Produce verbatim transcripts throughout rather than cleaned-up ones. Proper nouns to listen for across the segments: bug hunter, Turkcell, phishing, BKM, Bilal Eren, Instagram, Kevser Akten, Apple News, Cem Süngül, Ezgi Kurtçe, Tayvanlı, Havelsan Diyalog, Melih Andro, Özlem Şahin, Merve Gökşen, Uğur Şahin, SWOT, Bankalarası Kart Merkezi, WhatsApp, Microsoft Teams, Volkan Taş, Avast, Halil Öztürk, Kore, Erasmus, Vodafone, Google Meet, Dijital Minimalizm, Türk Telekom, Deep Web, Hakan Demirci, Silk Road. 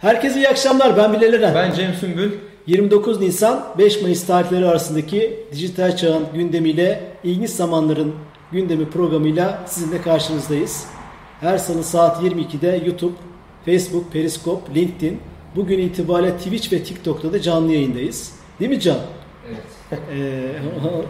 Herkese iyi akşamlar. Ben Bilal Eren. Ben Cem Süngül. yirmi dokuz Nisan beş Mayıs tarihleri arasındaki dijital çağın gündemiyle ilginç zamanların gündemi programıyla sizinle karşınızdayız. Her salı saat yirmi ikide YouTube, Facebook, Periscope, LinkedIn, bugün itibariyle Twitch ve TikTok'ta da canlı yayındayız. Değil mi Can? Evet. Ee,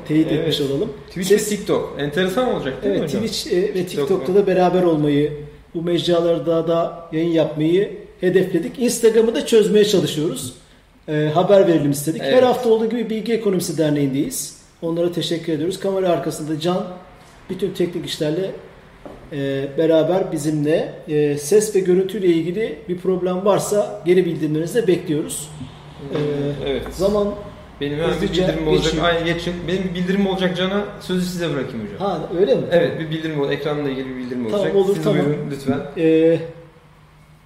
teyit evet. etmiş olalım. Twitch Ses... ve TikTok. Enteresan olacak değil evet, mi hocam? Twitch ve TikTok'ta, TikTok'ta da beraber olmayı, bu mecralarda da yayın yapmayı hedefledik. Instagram'ı da çözmeye çalışıyoruz. E, haber verelim istedik. Evet. Her hafta olduğu gibi Bilgi Ekonomisi Derneği'ndeyiz. Onlara teşekkür ediyoruz. Kamera arkasında Can bütün teknik işlerle e, beraber bizimle. E, ses ve görüntüyle ilgili bir problem varsa geri bildirimlerinizi de bekliyoruz. E, evet. Zaman benim hemen bir bildirim olacak. Aynı geçin. Benim bir bildirim olacak Can'a. Sözü size bırakayım hocam. Ha, öyle mi? Evet, tamam. Bir bildirim olacak. Ekranla ilgili bir bildirim olacak. Tamam, olur. Siz tamam. Buyurun lütfen. E,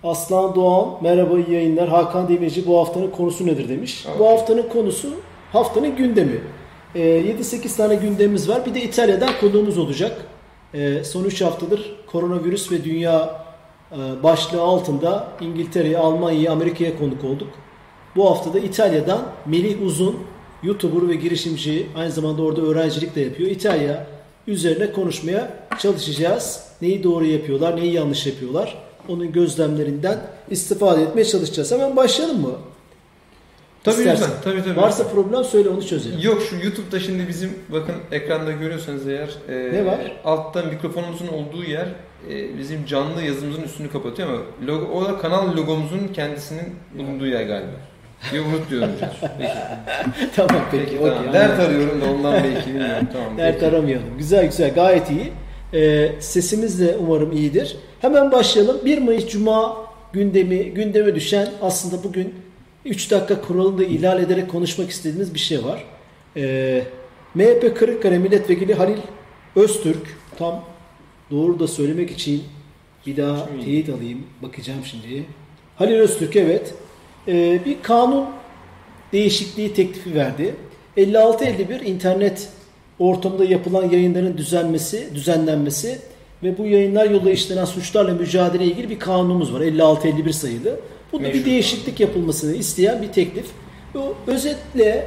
Aslan Doğan, merhaba iyi yayınlar. Hakan Demirci, bu haftanın konusu nedir demiş. Okay. Bu haftanın konusu haftanın gündemi. E, yedi sekiz tane gündemimiz var. Bir de İtalya'dan konuğumuz olacak. E, son üç haftadır koronavirüs ve dünya e, başlığı altında İngiltere'ye, Almanya'ya, Amerika'ya konuk olduk. Bu hafta da İtalya'dan Melih Uzun, YouTuber ve girişimci, aynı zamanda orada öğrencilik de yapıyor. İtalya üzerine konuşmaya çalışacağız. Neyi doğru yapıyorlar, neyi yanlış yapıyorlar. Onun gözlemlerinden istifade etmeye çalışacağız. Hemen başlayalım mı? Tabii İstersen. Lütfen. Tabii, tabii. Varsa problem söyle, onu çözelim. Yok, şu YouTube'da şimdi bizim bakın ekranda görüyorsanız eğer e, ne var? Altta mikrofonumuzun olduğu yer e, bizim canlı yazımızın üstünü kapatıyor ama logo, o da kanal logomuzun kendisinin bulunduğu yer galiba. Yok unutuyorum hocam. Peki. Tamam peki. peki okay, tamam. Dert arıyorum da ondan belki bilmiyorum. Tamam, dert peki. Aramayalım. Güzel güzel, gayet iyi. E, sesimiz de umarım iyidir. Hemen başlayalım. bir Mayıs Cuma gündemi, gündeme düşen aslında bugün üç dakika kuralını da ihlal ederek konuşmak istediğimiz bir şey var. E, M H P Kırıkkale Milletvekili Halil Öztürk, tam doğru da söylemek için bir daha teyit alayım. Bakacağım şimdi. Halil Öztürk evet. E, bir kanun değişikliği teklifi verdi. elli altı elli bir internet ortamda yapılan yayınların düzenlenmesi, düzenlenmesi ve bu yayınlar yoluyla işlenen suçlarla mücadele ilgili bir kanunumuz var. elli altı elli bir sayılı. Bunda meşhur bir değişiklik yapılmasını isteyen bir teklif. O özetle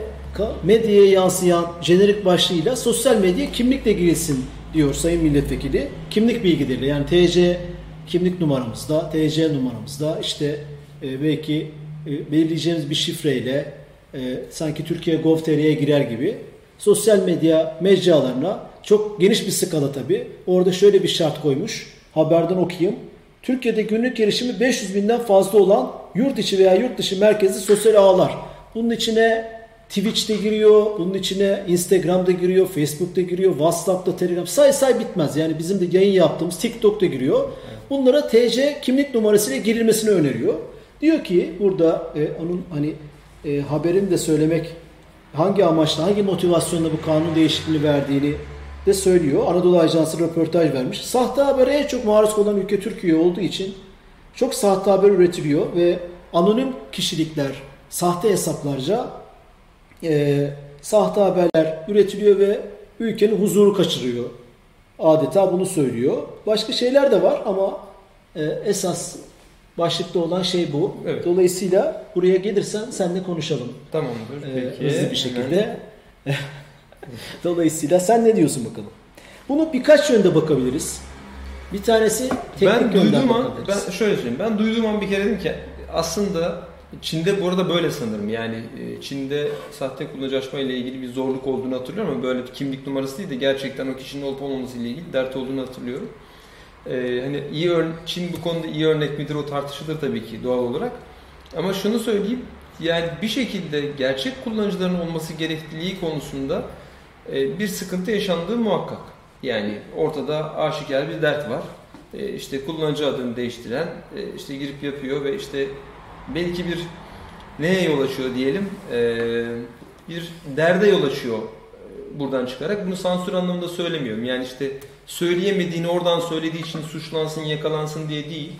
medyaya yansıyan jenerik başlığıyla sosyal medya kimlikle girilsin diyor Sayın Milletvekili. Kimlik bilgileriyle, yani T C kimlik numaramızda, T C numaramızda işte e, belki e, belirleyeceğimiz bir şifreyle e, sanki Türkiye gov nokta t r'ye girer gibi sosyal medya mecralarına çok geniş bir skala tabii. Orada şöyle bir şart koymuş. Haberden okuyayım. Türkiye'de günlük gelişimi beş yüz binden fazla olan yurt içi veya yurt dışı merkezli sosyal ağlar. Bunun içine Twitch de giriyor, bunun içine Instagram da giriyor, Facebook da giriyor, WhatsApp da, Telegram, say say bitmez. Yani bizim de yayın yaptığımız TikTok da giriyor. Bunlara T C kimlik numarasıyla girilmesini öneriyor. Diyor ki burada e, onun hani e, haberini de söylemek, hangi amaçla, hangi motivasyonla bu kanun değişikliğini verdiğini de söylüyor. Anadolu Ajansı röportaj vermiş. Sahte habere en çok maruz olan ülke Türkiye olduğu için çok sahte haber üretiliyor ve anonim kişilikler, sahte hesaplarca e, sahte haberler üretiliyor ve ülkenin huzuru kaçırıyor. Adeta bunu söylüyor. Başka şeyler de var ama e, esas başlıkta olan şey bu. Evet. Dolayısıyla buraya gelirsen seninle konuşalım. Tamamdır. Ee, peki. Hızlı bir şekilde. Dolayısıyla sen ne diyorsun bakalım? Bunu birkaç yönde bakabiliriz. Bir tanesi teknik yönden bakabiliriz. Ben şöyle söyleyeyim. Ben duyduğum an bir kere dedim ki aslında Çin'de bu arada böyle sanırım. Yani Çin'de sahte kullanıcı açma ile ilgili bir zorluk olduğunu hatırlıyorum ama böyle bir kimlik numarası değil de gerçekten o kişinin olup olmaması ile ilgili dert olduğunu hatırlıyorum. Ee, hani iyi örne- Çin bu konuda iyi örnek midir o tartışılır tabii ki doğal olarak. Ama şunu söyleyeyim, yani bir şekilde gerçek kullanıcıların olması gerekliliği konusunda e, bir sıkıntı yaşandığı muhakkak. Yani ortada aşikar bir dert var. E, işte kullanıcı adını değiştiren e, işte girip yapıyor ve işte belki bir neye yol açıyor diyelim, e, bir derde yol açıyor buradan çıkarak. Bunu sansür anlamında söylemiyorum. Yani işte söyleyemediğini oradan söylediği için suçlansın, yakalansın diye değil.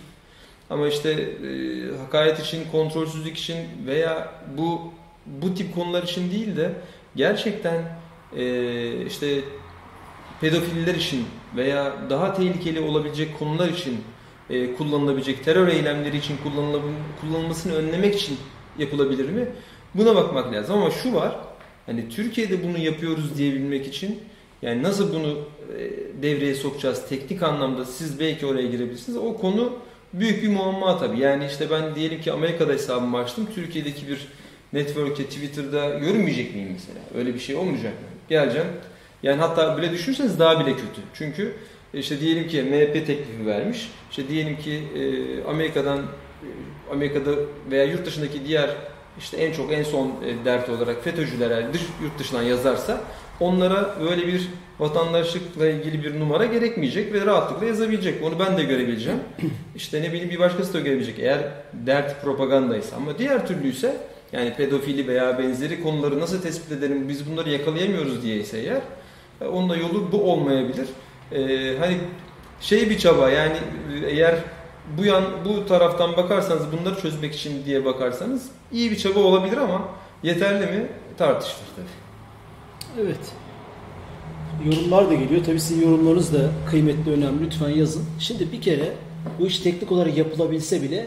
Ama işte e, hakaret için, kontrolsüzlük için veya bu bu tip konular için değil de gerçekten e, işte pedofiller için veya daha tehlikeli olabilecek konular için e, kullanılabilecek, terör eylemleri için kullanılmasını önlemek için yapılabilir mi? Buna bakmak lazım ama şu var, hani Türkiye'de bunu yapıyoruz diyebilmek için yani nasıl bunu e, devreye sokacağız teknik anlamda, siz belki oraya girebilirsiniz. O konu büyük bir muamma tabii. Yani işte ben diyelim ki Amerika'da hesabımı açtım, Türkiye'deki bir network'e Twitter'da görünmeyecek miyim mesela? Öyle bir şey olmayacak mı? Geleceğim. Yani hatta bile düşünürseniz daha bile kötü. Çünkü işte diyelim ki M H P teklifi vermiş. İşte diyelim ki e, Amerika'dan Amerika'da veya yurt dışındaki diğer işte en çok en son dert olarak FETÖ'cülere dış yurt dışından yazarsa onlara böyle bir vatandaşlıkla ilgili bir numara gerekmeyecek ve rahatlıkla yazabilecek. Onu ben de görebileceğim. İşte ne bileyim bir başkası da görebilecek eğer dert propagandaysa. Ama diğer türlüyse yani pedofili veya benzeri konuları nasıl tespit edelim, biz bunları yakalayamıyoruz diyeyse eğer, onun da yolu bu olmayabilir. Ee, hani şey bir çaba yani eğer bu yan bu taraftan bakarsanız bunları çözmek için diye bakarsanız iyi bir çaba olabilir ama yeterli mi tartışılır tabii. Evet. Yorumlar da geliyor. Tabii sizin yorumlarınız da kıymetli, önemli. Lütfen yazın. Şimdi bir kere bu iş teknik olarak yapılabilse bile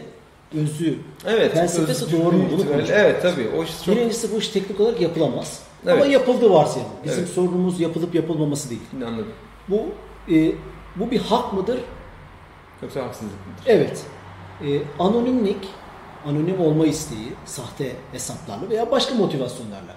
özü, evet, felsefesi özü, doğru mu? Evet tabii. O iş çok... Birincisi bu iş teknik olarak yapılamaz. Evet. Ama yapıldı varsa yani. Bizim evet. sorunumuz yapılıp yapılmaması değil. Anladım. Bu e, bu bir hak mıdır? Yoksa haksızlık mıdır? Evet. E, anonimlik, anonim olma isteği, sahte hesaplarla veya başka motivasyonlarla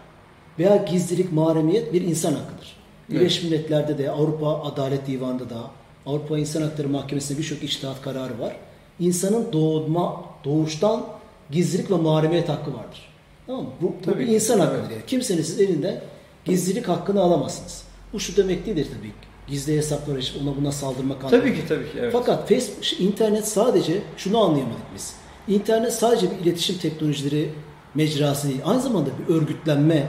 veya gizlilik, mahremiyet bir insan hakkıdır. Birleşmiş evet. Milletler'de de, Avrupa Adalet Divanı'nda da, Avrupa İnsan Hakları Mahkemesi'nde birçok içtihat kararı var. İnsanın doğma, doğuştan gizlilik ve mahremiyet hakkı vardır. Tamam mı? Bu, bu bir insan hakkıdır. Evet. Yani. Kimsenin siz elinden gizlilik hakkını alamazsınız. Bu şu demek değildir tabii ki. Gizli hesaplar için ona buna saldırmak anlamında. Tabii ki tabii ki. Evet. Fakat Facebook, internet sadece şunu anlayamadık biz. İnternet sadece bir iletişim teknolojileri mecrası değil. Aynı zamanda bir örgütlenme,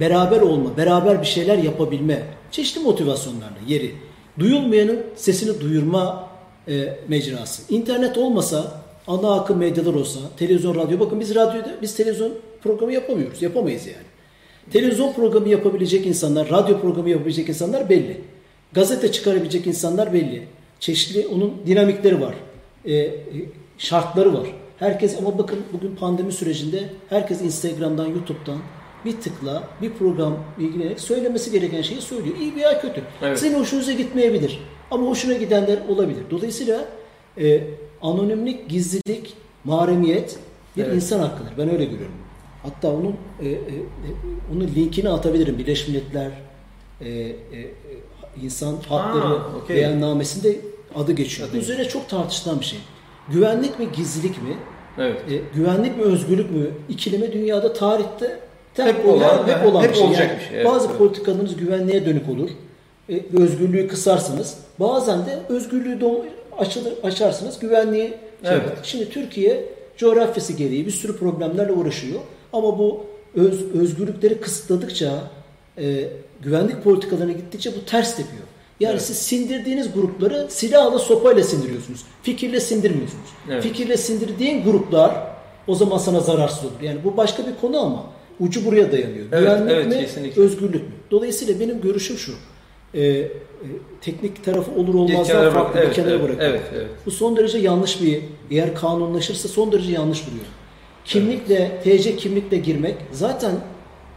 beraber olma, beraber bir şeyler yapabilme, çeşitli motivasyonlarla yeri. Duyulmayanın sesini duyurma e, mecrası. İnternet olmasa, ana akım medyalar olsa, televizyon, radyo. Bakın biz radyoda, biz televizyon programı yapamıyoruz. Yapamayız yani. Televizyon programı yapabilecek insanlar, radyo programı yapabilecek insanlar belli. Gazete çıkarabilecek insanlar belli. Çeşitli onun dinamikleri var. E, şartları var. Herkes ama bakın bugün pandemi sürecinde herkes Instagram'dan, YouTube'dan bir tıkla bir program ilgilenerek söylemesi gereken şeyi söylüyor. İyi veya kötü. Evet. Sizin hoşunuza gitmeyebilir. Ama hoşuna gidenler olabilir. Dolayısıyla e, anonimlik, gizlilik, mahremiyet bir evet. insan hakkıdır. Ben öyle görüyorum. Hatta onun e, e, onun linkini atabilirim. Birleşmiş Milletler e, e, İnsan Hakları okay. Beyannamesi'nde adı geçiyor. Adı. Üzerine çok tartışılan bir şey. Güvenlik mi, gizlilik mi? Evet. E, güvenlik mi, özgürlük mü? İkileme dünyada, tarihte hep olan, hep olan hep bir şey. Olacak yani bir şey. Evet, bazı evet. politikalarınız güvenliğe dönük olur. E, özgürlüğü kısarsınız. Bazen de özgürlüğü do- açılır, açarsınız. Güvenliği şey evet. yapar. Şimdi Türkiye coğrafyası gereği bir sürü problemlerle uğraşıyor. Ama bu öz, özgürlükleri kısıtladıkça, e, güvenlik politikalarına gittikçe bu ters yapıyor. Yani evet. siz sindirdiğiniz grupları silahla, sopayla sindiriyorsunuz. Fikirle sindirmiyorsunuz. Evet. Fikirle sindirdiğin gruplar o zaman sana zararsız olur. Yani bu başka bir konu ama ucu buraya dayanıyor. Evet, güvenlik evet, mi, kesinlikle. Özgürlük mü? Dolayısıyla benim görüşüm şu. E, e, teknik tarafı olur olmazdan farklı evet, bir kenara evet, bırakıyor. Evet, evet. Bu son derece yanlış bir, eğer kanunlaşırsa son derece yanlış duruyor. Kimlikle, evet. T C kimlikle girmek zaten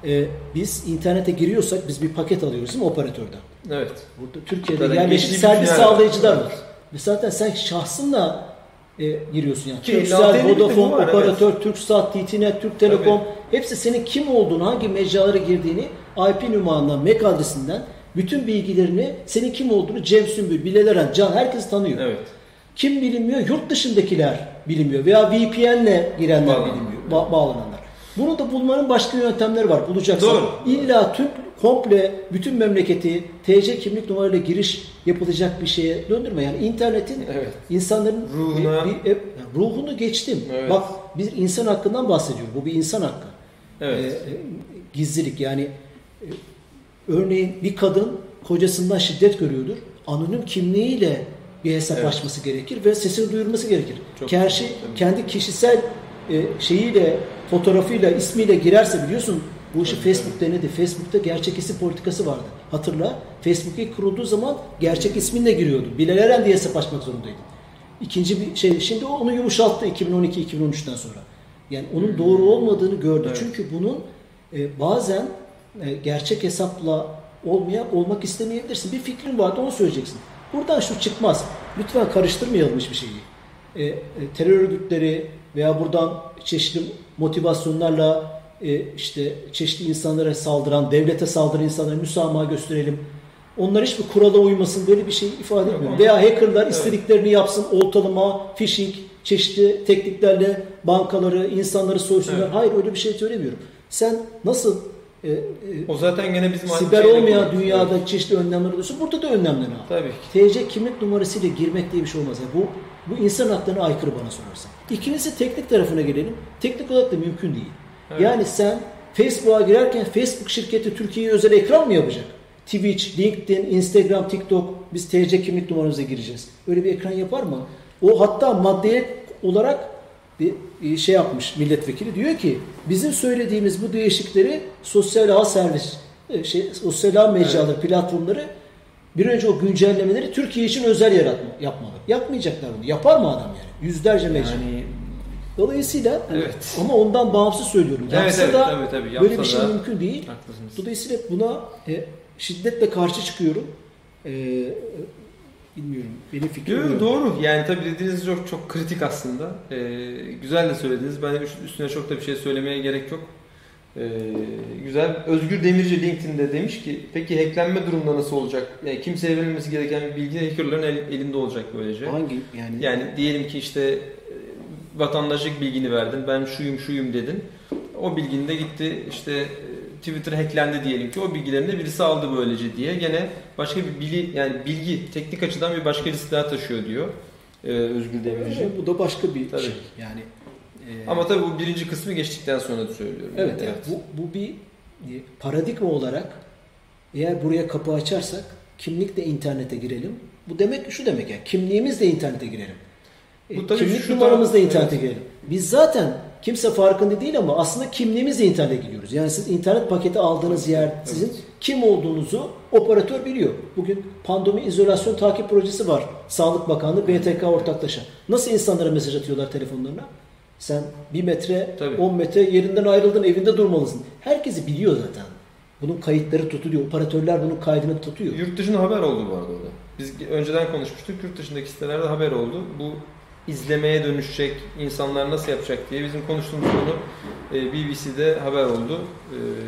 e, biz internete giriyorsak biz bir paket alıyoruz değil mi operatörden? Evet. Burada Türkiye'de yerleşik servis yani. Sağlayıcılar var. Ve zaten sen şahsınla e, giriyorsun yani. Turkcell, Vodafone, var, operatör, evet. Türksat, T T N T, Türk Telekom tabii. hepsi senin kim olduğunu, hangi mecralara girdiğini, I P numarandan, M A C adresinden bütün bilgilerini, senin kim olduğunu Cem Süngül, Bilal Eren, Can herkes tanıyor. Evet. Kim bilinmiyor? Yurt dışındakiler bilinmiyor veya V P N'le girenler Bağlan. bilinmiyor, ba- bağlananlar. Bunu da bulmanın başka yöntemleri var. Bulacaksın. Doğru. İlla tüm komple bütün memleketi T C kimlik numarayla giriş yapılacak bir şeye döndürme. Yani internetin evet. insanların ruhuna bir, bir, ruhunu geçtim. Evet. Bak bir insan hakkından bahsediyor. Bu bir insan hakkı. Evet. Ee, gizlilik yani e, örneğin bir kadın kocasından şiddet görüyordur. Anonim kimliğiyle bir hesap evet. açması gerekir ve sesini duyurması gerekir. Kerşi, kendi kişisel e, şeyiyle, fotoğrafıyla, ismiyle girerse biliyorsun bu işi evet, Facebook denedi. Facebook'ta gerçek isim politikası vardı. Hatırla. Facebook ilk kurulduğu zaman gerçek isminle giriyordu. Bilal Eren diye hesap açmak zorundaydı. İkinci bir şey, şimdi onu yumuşalttı iki bin on iki iki bin on üçten sonra. Yani onun doğru olmadığını gördü. Evet. Çünkü bunun e, bazen e, gerçek hesapla olmaya olmak istemeyebilirsin. Bir fikrin vardı, onu söyleyeceksin. Buradan şu çıkmaz. Lütfen karıştırmayalım hiçbir şeyi. E, e, terör örgütleri veya buradan çeşitli motivasyonlarla e, işte çeşitli insanlara saldıran, devlete saldıran insanlara müsamaha gösterelim. Onlar hiçbir kurala uymasın, böyle bir şey ifade etmiyor. Evet. Veya hackerlar evet. istediklerini yapsın, oltalama, phishing, çeşitli tekniklerle bankaları, insanları soysunlar. Evet. Hayır, öyle bir şey söylemiyorum. Sen nasıl e, e, o zaten gene bizim siber olmayan dünyada evet. çeşitli önlemler alıyorsun, burada da önlemler al. Tabii ki. T C kimlik numarasıyla girmek diye bir şey olmaz. Yani bu, bu insan haklarına aykırı bana sorarsan. İkincisi teknik tarafına gelelim. Teknik olarak da mümkün değil. Evet. Yani sen Facebook'a girerken Facebook şirketi Türkiye'ye özel ekran mı yapacak? Twitch, LinkedIn, Instagram, TikTok, biz T C kimlik numaramıza gireceğiz. Öyle bir ekran yapar mı? O hatta maddeye olarak bir şey yapmış milletvekili. Diyor ki bizim söylediğimiz bu değişikleri sosyal ağ servis, şey, sosyal ağ mecraları, evet. platformları bir önce o güncellemeleri Türkiye için özel yaratma, yapmalı. Yapmayacaklar bunu. Yapar mı adam yani? Yüzlerce mecra. Yani... Dolayısıyla evet. ama ondan bağımsız söylüyorum. Yapsa evet, evet, da tabii, tabii. Yapsa böyle bir şey da... mümkün değil. Haklısınız. Dolayısıyla buna... E, şiddetle karşı çıkıyorum. Ee, bilmiyorum. Benim fikrim yok. Doğru. Yani tabii dediğiniz çok çok kritik aslında. Ee, güzel de söylediniz. Ben üstüne çok da bir şey söylemeye gerek yok. Ee, güzel. Özgür Demirci LinkedIn'de demiş ki peki hacklenme durumda nasıl olacak? Yani kimseye verilmesi gereken bir bilgi hackerların elinde olacak böylece. Hangi? Yani, yani diyelim ki işte vatandaşlık bilgini verdin. Ben şuyum şuyum dedin. O bilgin de gitti işte Twitter hacklendi diyelim ki o bilgilerini de birisi aldı böylece diye gene başka bir bilgi yani bilgi teknik açıdan bir başka risk daha taşıyor diyor ee, Özgür Demirci. Bu da başka bir tabii. şey yani. E... Ama tabii bu birinci kısmı geçtikten sonra da söylüyorum. Evet, evet. evet. Bu, bu bir paradigma olarak eğer buraya kapı açarsak kimlikle internete girelim. Bu demek şu demek yani kimliğimizle internete girelim. Bu tabii kimlik numaramızla taraf... internete evet. girelim. Biz zaten kimse farkında değil ama aslında kimliğimizle internete gidiyoruz. Yani siz internet paketi aldığınız yer sizin evet. kim olduğunuzu operatör biliyor. Bugün pandemi izolasyon takip projesi var. Sağlık Bakanlığı, B T K ortaklaşa. Nasıl insanlara mesaj atıyorlar telefonlarına? Sen bir metre, tabii. on metre yerinden ayrıldın, evinde durmalısın. Herkesi biliyor zaten. Bunun kayıtları tutuluyor. Operatörler bunun kaydını tutuyor. Yurt dışında haber oldu bu arada orada. Biz önceden konuşmuştuk. Yurt dışındaki sitelerde haber oldu. Bu izlemeye dönüşecek, insanlar nasıl yapacak diye bizim konuştuğumuz konu B B C'de haber oldu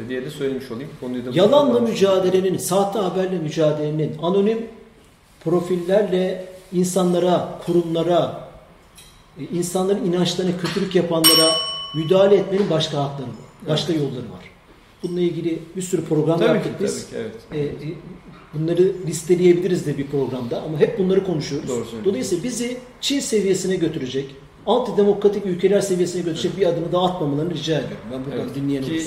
diye de söylemiş olayım. Konuyu da yalanla mücadelenin, sahte haberle mücadelenin, anonim profillerle insanlara, kurumlara, insanların inançlarına kötülük yapanlara müdahale etmenin başka hakları var, başka evet. yolları var. Bununla ilgili bir sürü program tabii yaptık ki, biz. Tabii ki, evet. E, bunları listeleyebiliriz de bir programda ama hep bunları konuşuyoruz. Doğru, dolayısıyla bizi Çin seviyesine götürecek, antidemokratik ülkeler seviyesine götürecek evet. bir adımı daha atmamalarını rica ediyorum. Ben buradan evet. dinleyelim. Ki,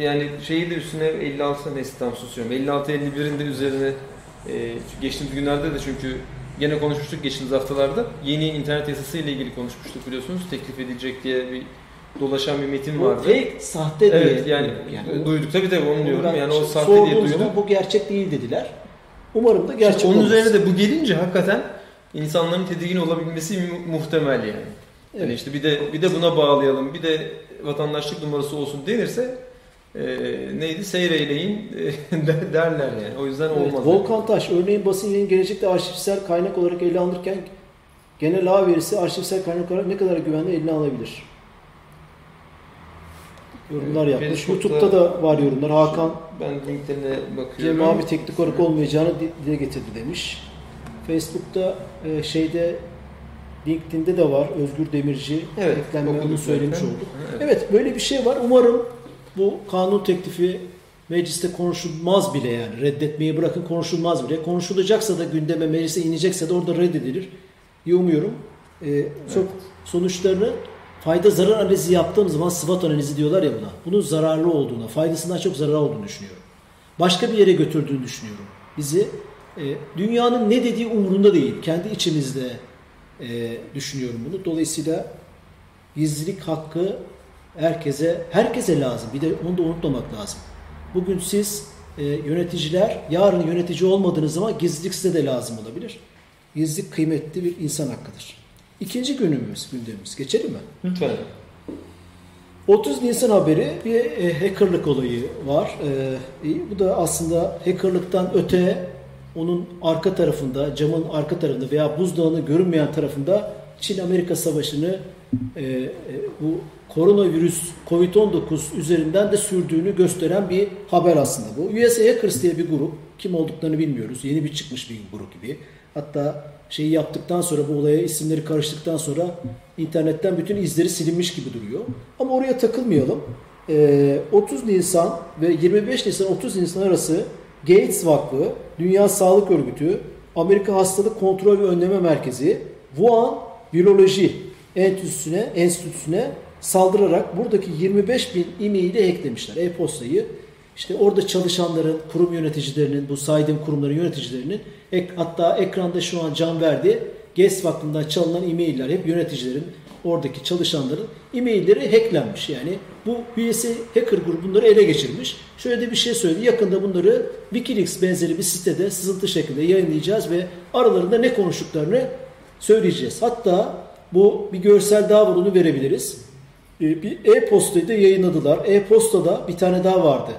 yani şeyi de üstüne elli altı neyse tam susuyorum. elli altı elli bir'in de üzerine e, geçtiğimiz günlerde de çünkü gene konuşmuştuk geçtiğimiz haftalarda yeni internet yasası ile ilgili konuşmuştuk biliyorsunuz. Teklif edilecek diye bir dolaşan bir metin vardı. Fake, sahte diye. Evet yani, yani duyduk tabii tabii onu diyorum. Yani o sahte diye duyduk. Bu gerçek değil dediler. Umarım da gerçek olur. Onun üzerine de bu gelince hakikaten insanların tedirgin olabilmesi muhtemel yani. Evet. Yani işte bir de bir de buna bağlayalım, bir de vatandaşlık numarası olsun denirse e, neydi seyreyleyin e, derler yani. O yüzden olmaz. Evet, Volkan Taş örneğin basın yayın gelecekte arşivsel kaynak olarak ele alınırken genel ağ verisi arşivsel kaynak olarak ne kadar güvenli eline alınabilir? Yorumlar evet, yapmış. YouTube'da da var yorumlar. Hakan ben LinkedIn'e bakıyorum. Cem abi teknik olarak olmayacağını dile getirdi demiş. Facebook'ta e, şeyde LinkedIn'de de var. Özgür Demirci evet, eklenme onu söylemiş olduk. Evet. evet böyle bir şey var. Umarım bu kanun teklifi mecliste konuşulmaz bile yani. Reddetmeyi bırakın konuşulmaz bile. Konuşulacaksa da gündeme meclise inecekse de orada reddedilir diye umuyorum. E, çok evet. sonuçlarını fayda zarar analizi yaptığımız zaman SWOT analizi diyorlar ya buna. Bunun zararlı olduğuna, faydasından çok zararlı olduğunu düşünüyorum. Başka bir yere götürdüğünü düşünüyorum. Bizi e, dünyanın ne dediği umurunda değil. Kendi içimizde e, düşünüyorum bunu. Dolayısıyla gizlilik hakkı herkese herkese lazım. Bir de onu da unutmamak lazım. Bugün siz e, yöneticiler, yarın yönetici olmadığınız zaman gizlilik size de lazım olabilir. Gizlilik kıymetli bir insan hakkıdır. İkinci günümüz, gündemimiz. Geçelim mi? Lütfen. otuz Nisan haberi bir hackerlık olayı var. Bu da aslında hackerlıktan öte onun arka tarafında, camın arka tarafında veya buzdağının görünmeyen tarafında Çin-Amerika savaşını bu koronavirüs kovid on dokuz üzerinden de sürdüğünü gösteren bir haber aslında bu. U S A Akers diye bir grup. Kim olduklarını bilmiyoruz. Yeni bir çıkmış bir grup gibi. Hatta şeyi yaptıktan sonra, bu olaya isimleri karıştıktan sonra internetten bütün izleri silinmiş gibi duruyor. Ama oraya takılmayalım. Ee, otuz Nisan ve yirmi beş Nisan otuz Nisan arası Gates Vakfı, Dünya Sağlık Örgütü, Amerika Hastalık Kontrol ve Önleme Merkezi, Wuhan Viroloji Enstitüsü'ne, Enstitüsü'ne saldırarak buradaki yirmi beş bin e-mail'i de eklemişler. E-postayı. İşte orada çalışanların, kurum yöneticilerinin, bu saydığım kurumların yöneticilerinin, ek, hatta ekranda şu an can verdi, Gates Vakfı'ndan çalınan e-mailler hep yöneticilerin, oradaki çalışanların e-mailleri hacklenmiş. Yani bu U S A hacker grubu bunları ele geçirmiş. Şöyle de bir şey söyledi, yakında bunları WikiLeaks benzeri bir sitede sızıntı şeklinde yayınlayacağız ve aralarında ne konuştuklarını söyleyeceğiz. Hatta bu bir görsel daha var, onu verebiliriz. Bir e-postayı da yayınladılar. E-postada bir tane daha vardı.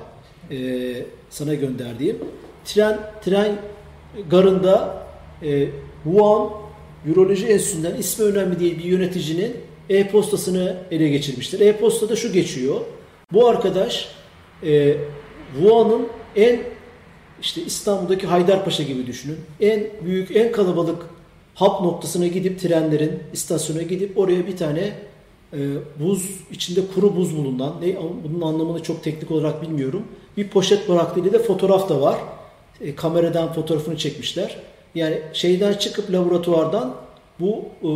Ee, sana gönderdiğim tren tren garında e, Wuhan Viroloji Enstitüsü'nden ismi önemli diye bir yöneticinin e-postasını ele geçirmiştir. E-postada şu geçiyor. Bu arkadaş e, Wuhan'ın en işte İstanbul'daki Haydarpaşa gibi düşünün. En büyük, en kalabalık hap noktasına gidip trenlerin istasyona gidip oraya bir tane e, buz içinde kuru buz bulunan, ne, bunun anlamını çok teknik olarak bilmiyorum. Bir poşet bıraktığıyla da fotoğraf da var. E, kameradan fotoğrafını çekmişler. Yani şeyden çıkıp laboratuvardan bu e, e,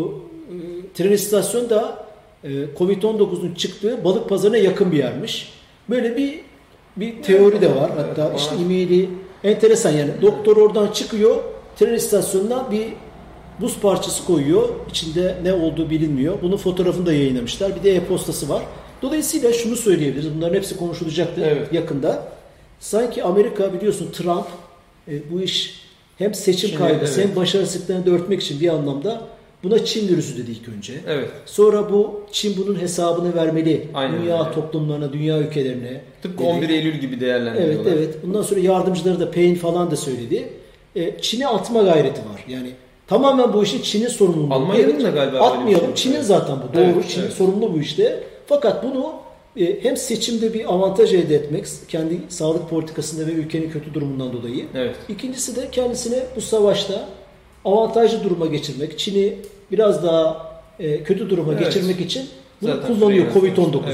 tren istasyonu da e, kovid on dokuzun çıktığı balık pazarına yakın bir yermiş. Böyle bir bir teori de var. Hatta evet, işte e-maili enteresan yani. Doktor oradan çıkıyor. Tren istasyonuna bir buz parçası koyuyor. İçinde ne olduğu bilinmiyor. Bunun fotoğrafını da yayınlamışlar. Bir de e-postası var. Dolayısıyla şunu söyleyebiliriz. Bunların hepsi konuşulacaktır evet, yakında. Sanki Amerika biliyorsun Trump e, bu iş hem seçim Çin'e, kaybısı evet, hem başarısızlıklarını da örtmek için bir anlamda buna Çin virüsü dedi ilk önce. Evet. Sonra bu Çin bunun hesabını vermeli. Aynen, dünya evet, toplumlarına, dünya ülkelerine. Tıpkı dedi. on bir Eylül gibi değerlendiriyorlar. Evet evet. Bundan sonra yardımcıları da Payne falan da söyledi. E, Çin'e atma gayreti var. Yani tamamen bu işin Çin'in sorumluluğu. Almanya'nın da galiba atmayalım. Çin'in evet, zaten bu. Doğru. Evet, Çin evet, sorumlu bu işte. Fakat bunu e, hem seçimde bir avantaj elde etmek, kendi sağlık politikasında ve ülkenin kötü durumundan dolayı. Evet. İkincisi de kendisine bu savaşta avantajlı duruma geçirmek, Çin'i biraz daha e, kötü duruma evet, geçirmek için bunu zaten kullanıyor kovid on dokuz.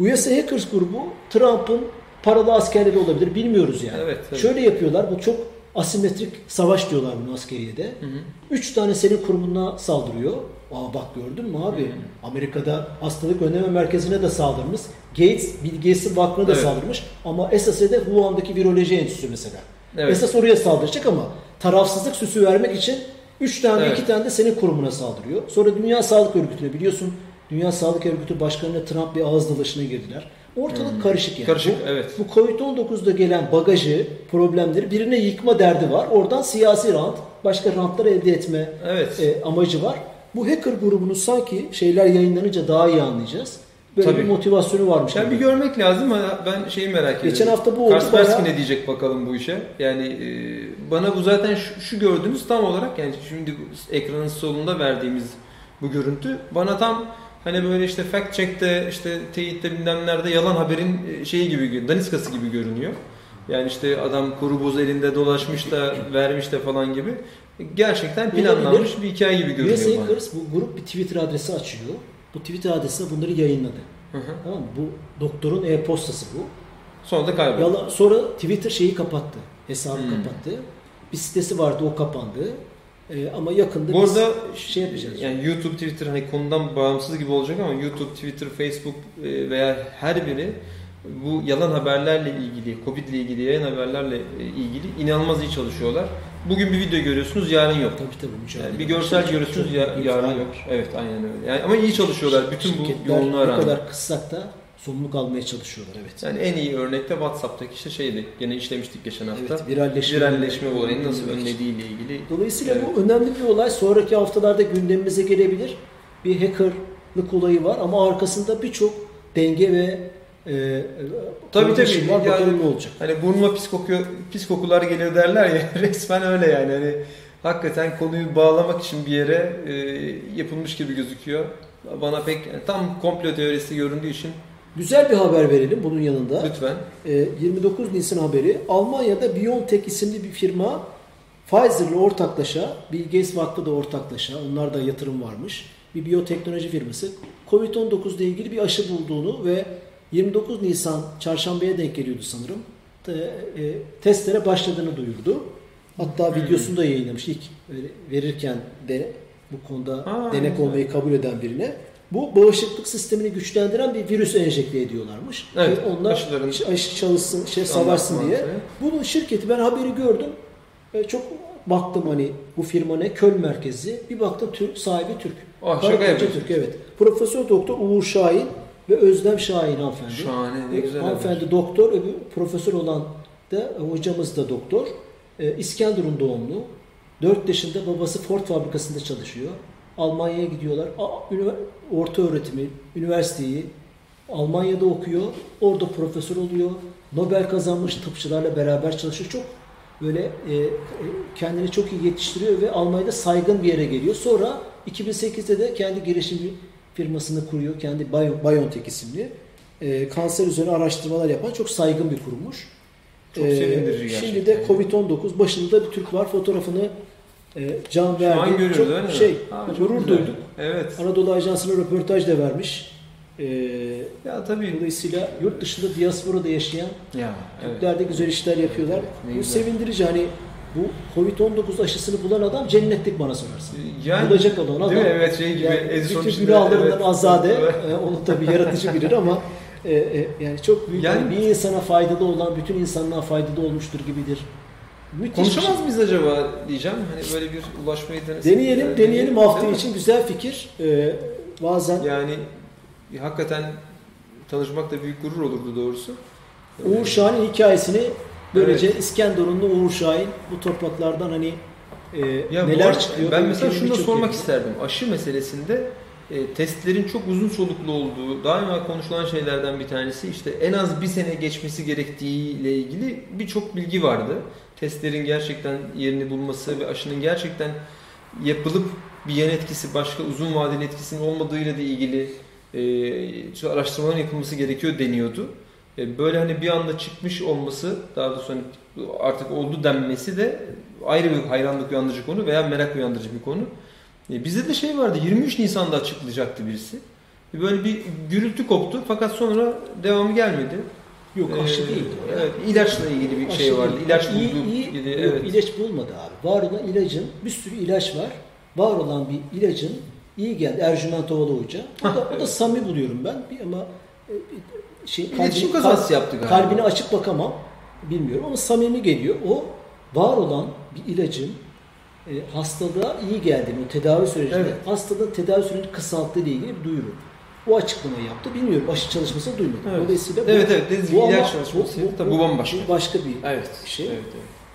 Evet. U S A Hackers grubu Trump'ın paralı askerleri olabilir, bilmiyoruz yani. Evet, evet. Şöyle yapıyorlar, bu çok asimetrik savaş diyorlar bunu askeriyede. Hı hı. Üç tane senin kurumuna saldırıyor. Aa bak gördün mü abi? Hmm. Amerika'da hastalık önleme merkezine de saldırmış. Gates, Bill Gates Vakfı'na da evet, saldırmış. Ama esas hedef Wuhan'daki viroloji enstitüsü mesela. Evet. Esas oraya saldıracak ama tarafsızlık süsü vermek için üç tane evet, iki tane de senin kurumuna saldırıyor. Sonra Dünya Sağlık Örgütü'ne biliyorsun. Dünya Sağlık Örgütü Başkanı'na Trump bir ağız dalaşına girdiler. Ortalık hmm, karışık yani. Karışık, bu, evet. Bu kovid on dokuzda gelen bagajı, problemleri birine yıkma derdi var. Oradan siyasi rant, başka rantlar elde etme evet, e, amacı var. Bu hacker grubunu sanki şeyler yayınlanınca daha iyi anlayacağız. Böyle tabii, bir motivasyonu varmış. Yani bir görmek lazım. Ben şeyi merak ediyorum. Geçen hafta bu oldu. Kaspersky bayağı... ne diyecek bakalım bu işe? Yani e, bana bu zaten şu, şu gördüğünüz tam olarak yani şimdi ekranın solunda verdiğimiz bu görüntü bana tam hani böyle işte fact check'te işte teyitte bilmem nerede yalan haberin şeyi gibi, daniskası gibi görünüyor. Yani işte adam kuru buz elinde dolaşmış da vermiş de falan gibi. Gerçekten planlanmış bir hikaye gibi görünüyor. U S A Akers bu grup bir Twitter adresi açıyor. Bu Twitter adresine bunları yayınladı. Hı hı. Tamam mı? Bu doktorun e-postası bu. Sonra da kayboldu. Yala, sonra Twitter şeyi kapattı. Hesabı hmm, kapattı. Bir sitesi vardı o kapandı. Ee, ama yakında bu arada biz şey yapacağız. Yani YouTube, Twitter hani konudan bağımsız gibi olacak ama YouTube, Twitter, Facebook veya her biri bu yalan haberlerle ilgili, Covid ile ilgili, yayın haberlerle ilgili inanılmaz iyi çalışıyorlar. Bugün bir video görüyorsunuz, yarın yok. Tabii tabii. Yani bir görsel çok görüyorsunuz, çok ya, yarın yok. Evet, aynen öyle. Yani ama iyi çalışıyorlar. Bütün bu yoğunluğu aranıyor. Bu kadar kıssak da sorumluluk almaya çalışıyorlar. Evet. Yani en iyi örnekte WhatsApp'taki işte şeydi. Gene işlemiştik geçen hafta. Evet, viralleşme, viralleşme olayını nasıl önlediğiyle ilgili. Dolayısıyla evet. bu önemli bir olay. Sonraki haftalarda gündemimize gelebilir. Bir hackerlık olayı var ama arkasında birçok denge ve Ee, tabii tabii. Var, yani, olacak. Hani burnuma pis, kokuyor, pis kokular geliyor derler ya. Resmen öyle yani. Hani hakikaten konuyu bağlamak için bir yere e, yapılmış gibi gözüküyor. Bana pek yani tam komplo teorisi göründüğü için. Güzel bir haber verelim bunun yanında. Lütfen. E, yirmi dokuz Nisan haberi. Almanya'da BioNTech isimli bir firma Pfizer'le ortaklaşa, Bill Gates Vakfı da ortaklaşa, onlar da yatırım varmış. Bir biyoteknoloji firması kovid on dokuz ile ilgili bir aşı bulduğunu ve yirmi dokuz Nisan çarşambaya denk geliyordu sanırım. Te, e, testlere başladığını duyurdu. Hatta hmm. videosunu da yayınlamış. İlk verirken de bu konuda Aa, denek evet. olmayı kabul eden birine. Bu bağışıklık sistemini güçlendiren bir virüs enjekte ediyorlarmış. Evet, ve onlar aşıların, aşı çalışsın, şey savaşsın diye. Bunun şirketi, ben haberi gördüm. E, çok baktım hani bu firma ne? Köln merkezi. Bir baktım Türk, sahibi Türk. Ah, şaka yapıyorsun. Türk, evet. Profesör Doktor Uğur Şahin ve Özlem Şahin hanımefendi. Şahane, güzel. Hanımefendi haber. Doktor, öbür profesör olan da hocamız da doktor. E, İskenderun doğumlu. dört yaşında babası Ford fabrikasında çalışıyor. Almanya'ya gidiyorlar. A, orta öğretimi, üniversiteyi Almanya'da okuyor. Orada profesör oluyor. Nobel kazanmış, tıpçılarla beraber çalışıyor. Çok böyle e, kendini çok iyi yetiştiriyor ve Almanya'da saygın bir yere geliyor. Sonra iki bin sekizde de kendi girişimi firmasını kuruyor. Kendi BioNTech isimli. E, kanser üzerine araştırmalar yapan çok saygın bir kurummuş. Çok e, sevindirici gerçekten. Şimdi de kovid on dokuz başında bir Türk var. Fotoğrafını e, can verdi. Çok öyle şey, abi, gurur çok duyduk. Evet. Anadolu Ajansı'na röportaj da vermiş. E, ya tabii. Dolayısıyla yurt dışında diasporada yaşayan ya, Türkler evet. de güzel işler yapıyorlar. Evet, bu sevindirici. Hani bu kovid on dokuz aşısını bulan adam cennetlik bana sorarsın. Yani, bulacak olan adam. Değil mi? Evet, şey gibi. Yani, bütün günahlarından evet. azade. e, onu tabii yaratıcı bilir ama e, e, yani çok büyük yani, bir insana faydalı olan bütün insanlığa faydalı olmuştur gibidir. Müthiş. Konuşamaz mıyız acaba diyeceğim. Hani böyle bir ulaşmayı denesin. Deneyelim. Yani, deneyelim hafta için. Güzel fikir. Ee, bazen. Yani hakikaten tanışmak da büyük gurur olurdu doğrusu. Uğur Şahin'in hikayesini böylece evet. İskenderunlu Uğur Şahin bu topraklardan hani e, neler arada, çıkıyor. Ben mesela şunu da sormak iyi. isterdim. Aşı meselesinde e, testlerin çok uzun soluklu olduğu, daima konuşulan şeylerden bir tanesi işte en az bir sene geçmesi gerektiğiyle ilgili birçok bilgi vardı. Testlerin gerçekten yerini bulması ve aşının gerçekten yapılıp bir yan etkisi, başka uzun vadeli etkisinin olmadığıyla da ilgili e, araştırmaların yapılması gerekiyor deniyordu. Böyle hani bir anda çıkmış olması, daha doğrusu hani artık oldu denmesi de ayrı bir hayranlık uyandırıcı konu veya merak uyandırıcı bir konu. Bizde de şey vardı, yirmi üç Nisan'da açıklayacaktı birisi. Böyle bir gürültü koptu fakat sonra devamı gelmedi. Yok aşı ee, değil. Evet, ilaçla ilgili bir aşı şey vardı. Değil. İlaç iyi, buldu. İyi, gibi, yok, evet. İlaç bulmadı abi. Var olan ilacın, bir sürü ilaç var. Var olan bir ilacın iyi geldi. Ercüment Ovalı Hoca. O da, evet. o da samimi buluyorum ben. Bir ama şey, iletişim kazası yaptı galiba. Kalbine açıp bakamam. Bilmiyorum ama samimi geliyor. O var olan bir ilacın e, hastalığa iyi geldiğini, o tedavi sürecinde evet. hastalığın tedavi sürecini kısalttığı ile ilgili bir duyuru. O açıklamayı yaptı. Bilmiyorum. Aşı çalışmasını duymadım. Evet. Dolayısıyla evet, bu, evet, evet. bu, ilaç çalışması, bu, bu, bu, bu bambaşka. Başka bir evet. şey. Evet,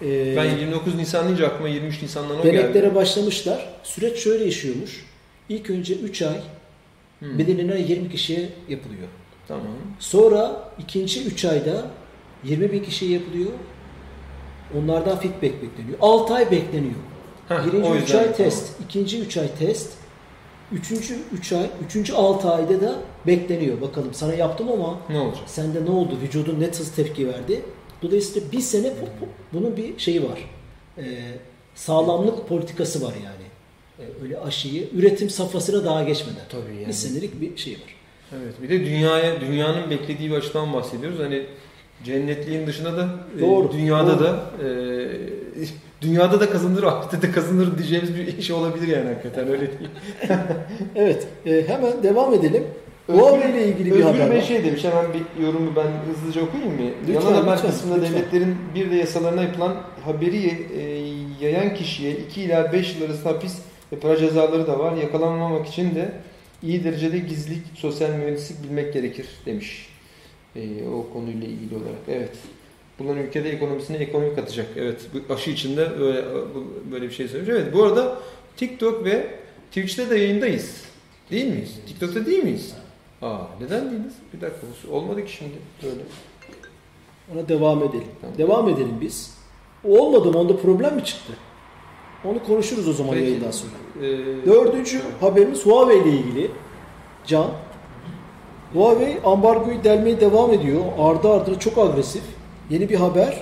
evet. Ee, ben yirmi dokuz Nisan deyince aklıma yirmi üç Nisan'dan o geldi. Deneklere başlamışlar. Süreç şöyle işliyormuş. İlk önce üç ay hmm. bedenine yirmi kişiye yapılıyor. Tamam. Sonra ikinci üç ayda yirmi bin kişiye yapılıyor. Onlardan feedback bekleniyor. altı ay bekleniyor. Heh, Birinci üç ay tamam. test. İkinci üç ay test. Üçüncü üç ay, üçüncü altı ayda da bekleniyor. Bakalım sana yaptım ama ne olacak? Sende ne oldu? Vücudun ne tız tepki verdi? Dolayısıyla bir sene pop pop. Bunun bir şeyi var. Ee, sağlamlık politikası var yani. Ee, öyle aşıyı üretim safhasına daha geçmeden. Tabii yani. Bir senelik bir şey var. Evet, bir de dünyaya, dünyanın beklediği bir açıdan bahsediyoruz. Hani cennetliğin dışında da doğru, dünyada doğru. da e, dünyada da kazanır, ahirette de kazanır diyeceğimiz bir iş olabilir yani hakikaten öyle değil. Evet, e, hemen devam edelim. Huawei ile ilgili bir haber var. Özgür Bey şey demiş, hemen bir yorumu ben hızlıca okuyayım mı? Yalan haber kısmında devletlerin bir de yasalarına yapılan haberi e, yayan kişiye iki ila beş yıl arası hapis ve para cezaları da var. Yakalanmamak için de iyi derecede gizlilik, sosyal mühendislik bilmek gerekir demiş. E, o konuyla ilgili olarak. Evet. Bunların ülkede ekonomisine ekonomik atacak. Evet. Bu aşı içinde böyle, böyle bir şey söyleyeceğim. Evet. Bu arada TikTok ve Twitch'te de yayındayız. Değil miyiz? TikTok'ta değil miyiz? Aa, neden değiliz? Bir dakika. Olmadı ki şimdi. Böyle. Ona devam edelim. Tamam. Devam edelim biz. O olmadı mı? Onda problem mi çıktı? Onu konuşuruz o zaman. Peki, yayından sonra. E, Dördüncü e, haberimiz Huawei ile ilgili. Can. Huawei ambargoyu delmeye devam ediyor. Ardı ardına çok agresif. Yeni bir haber.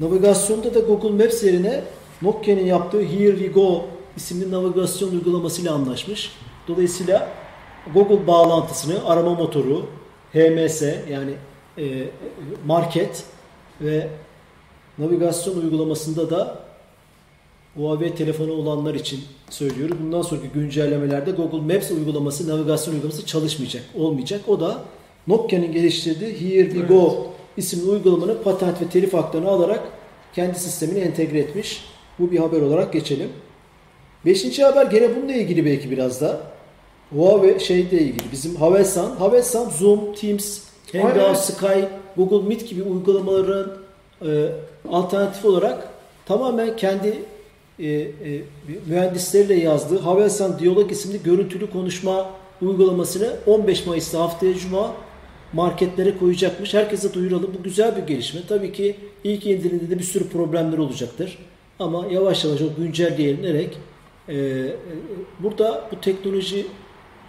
Navigasyonda da Google Maps yerine Nokia'nın yaptığı Here We Go isimli navigasyon uygulamasıyla anlaşmış. Dolayısıyla Google bağlantısını arama motoru, H M S yani e, market ve navigasyon uygulamasında da Huawei telefonu olanlar için söylüyorum. Bundan sonraki güncellemelerde Google Maps uygulaması, navigasyon uygulaması çalışmayacak, olmayacak. O da Nokia'nın geliştirdiği Here We Go evet. isimli uygulamanın patent ve telif haklarını alarak kendi sistemine entegre etmiş. Bu bir haber olarak geçelim. Beşinci haber gene bununla ilgili belki biraz da. Huawei şeyle ilgili bizim Havelsan. Havelsan Zoom, Teams, Hangout, Sky, Google Meet gibi uygulamaların e, alternatif olarak tamamen kendi E, e, mühendisleriyle yazdığı Havelsan Diyalog isimli görüntülü konuşma uygulamasını on beş Mayıs'ta haftaya Cuma marketlere koyacakmış. Herkese duyuralım. Bu güzel bir gelişme. Tabii ki ilk indirimde de bir sürü problemler olacaktır. Ama yavaş yavaş o güncellenerek e, e, burada bu teknoloji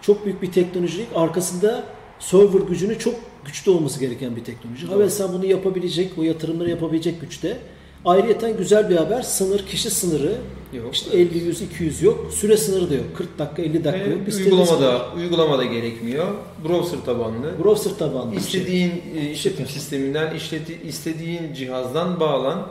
çok büyük bir teknolojilik. Arkasında server gücünü çok güçlü olması gereken bir teknoloji. Evet. Havelsan bunu yapabilecek, o yatırımları yapabilecek güçte. Ayrıca güzel bir haber, sınır, kişi sınırı yok, işte evet. elli, yüz, iki yüz yok, süre sınırı da yok, kırk dakika, elli dakika yani yok. Uygulamada, uygulamada gerekmiyor, browser tabanlı, browser tabanlı. İstediğin şey. işletim Süper. sisteminden, işleti, istediğin cihazdan bağlan,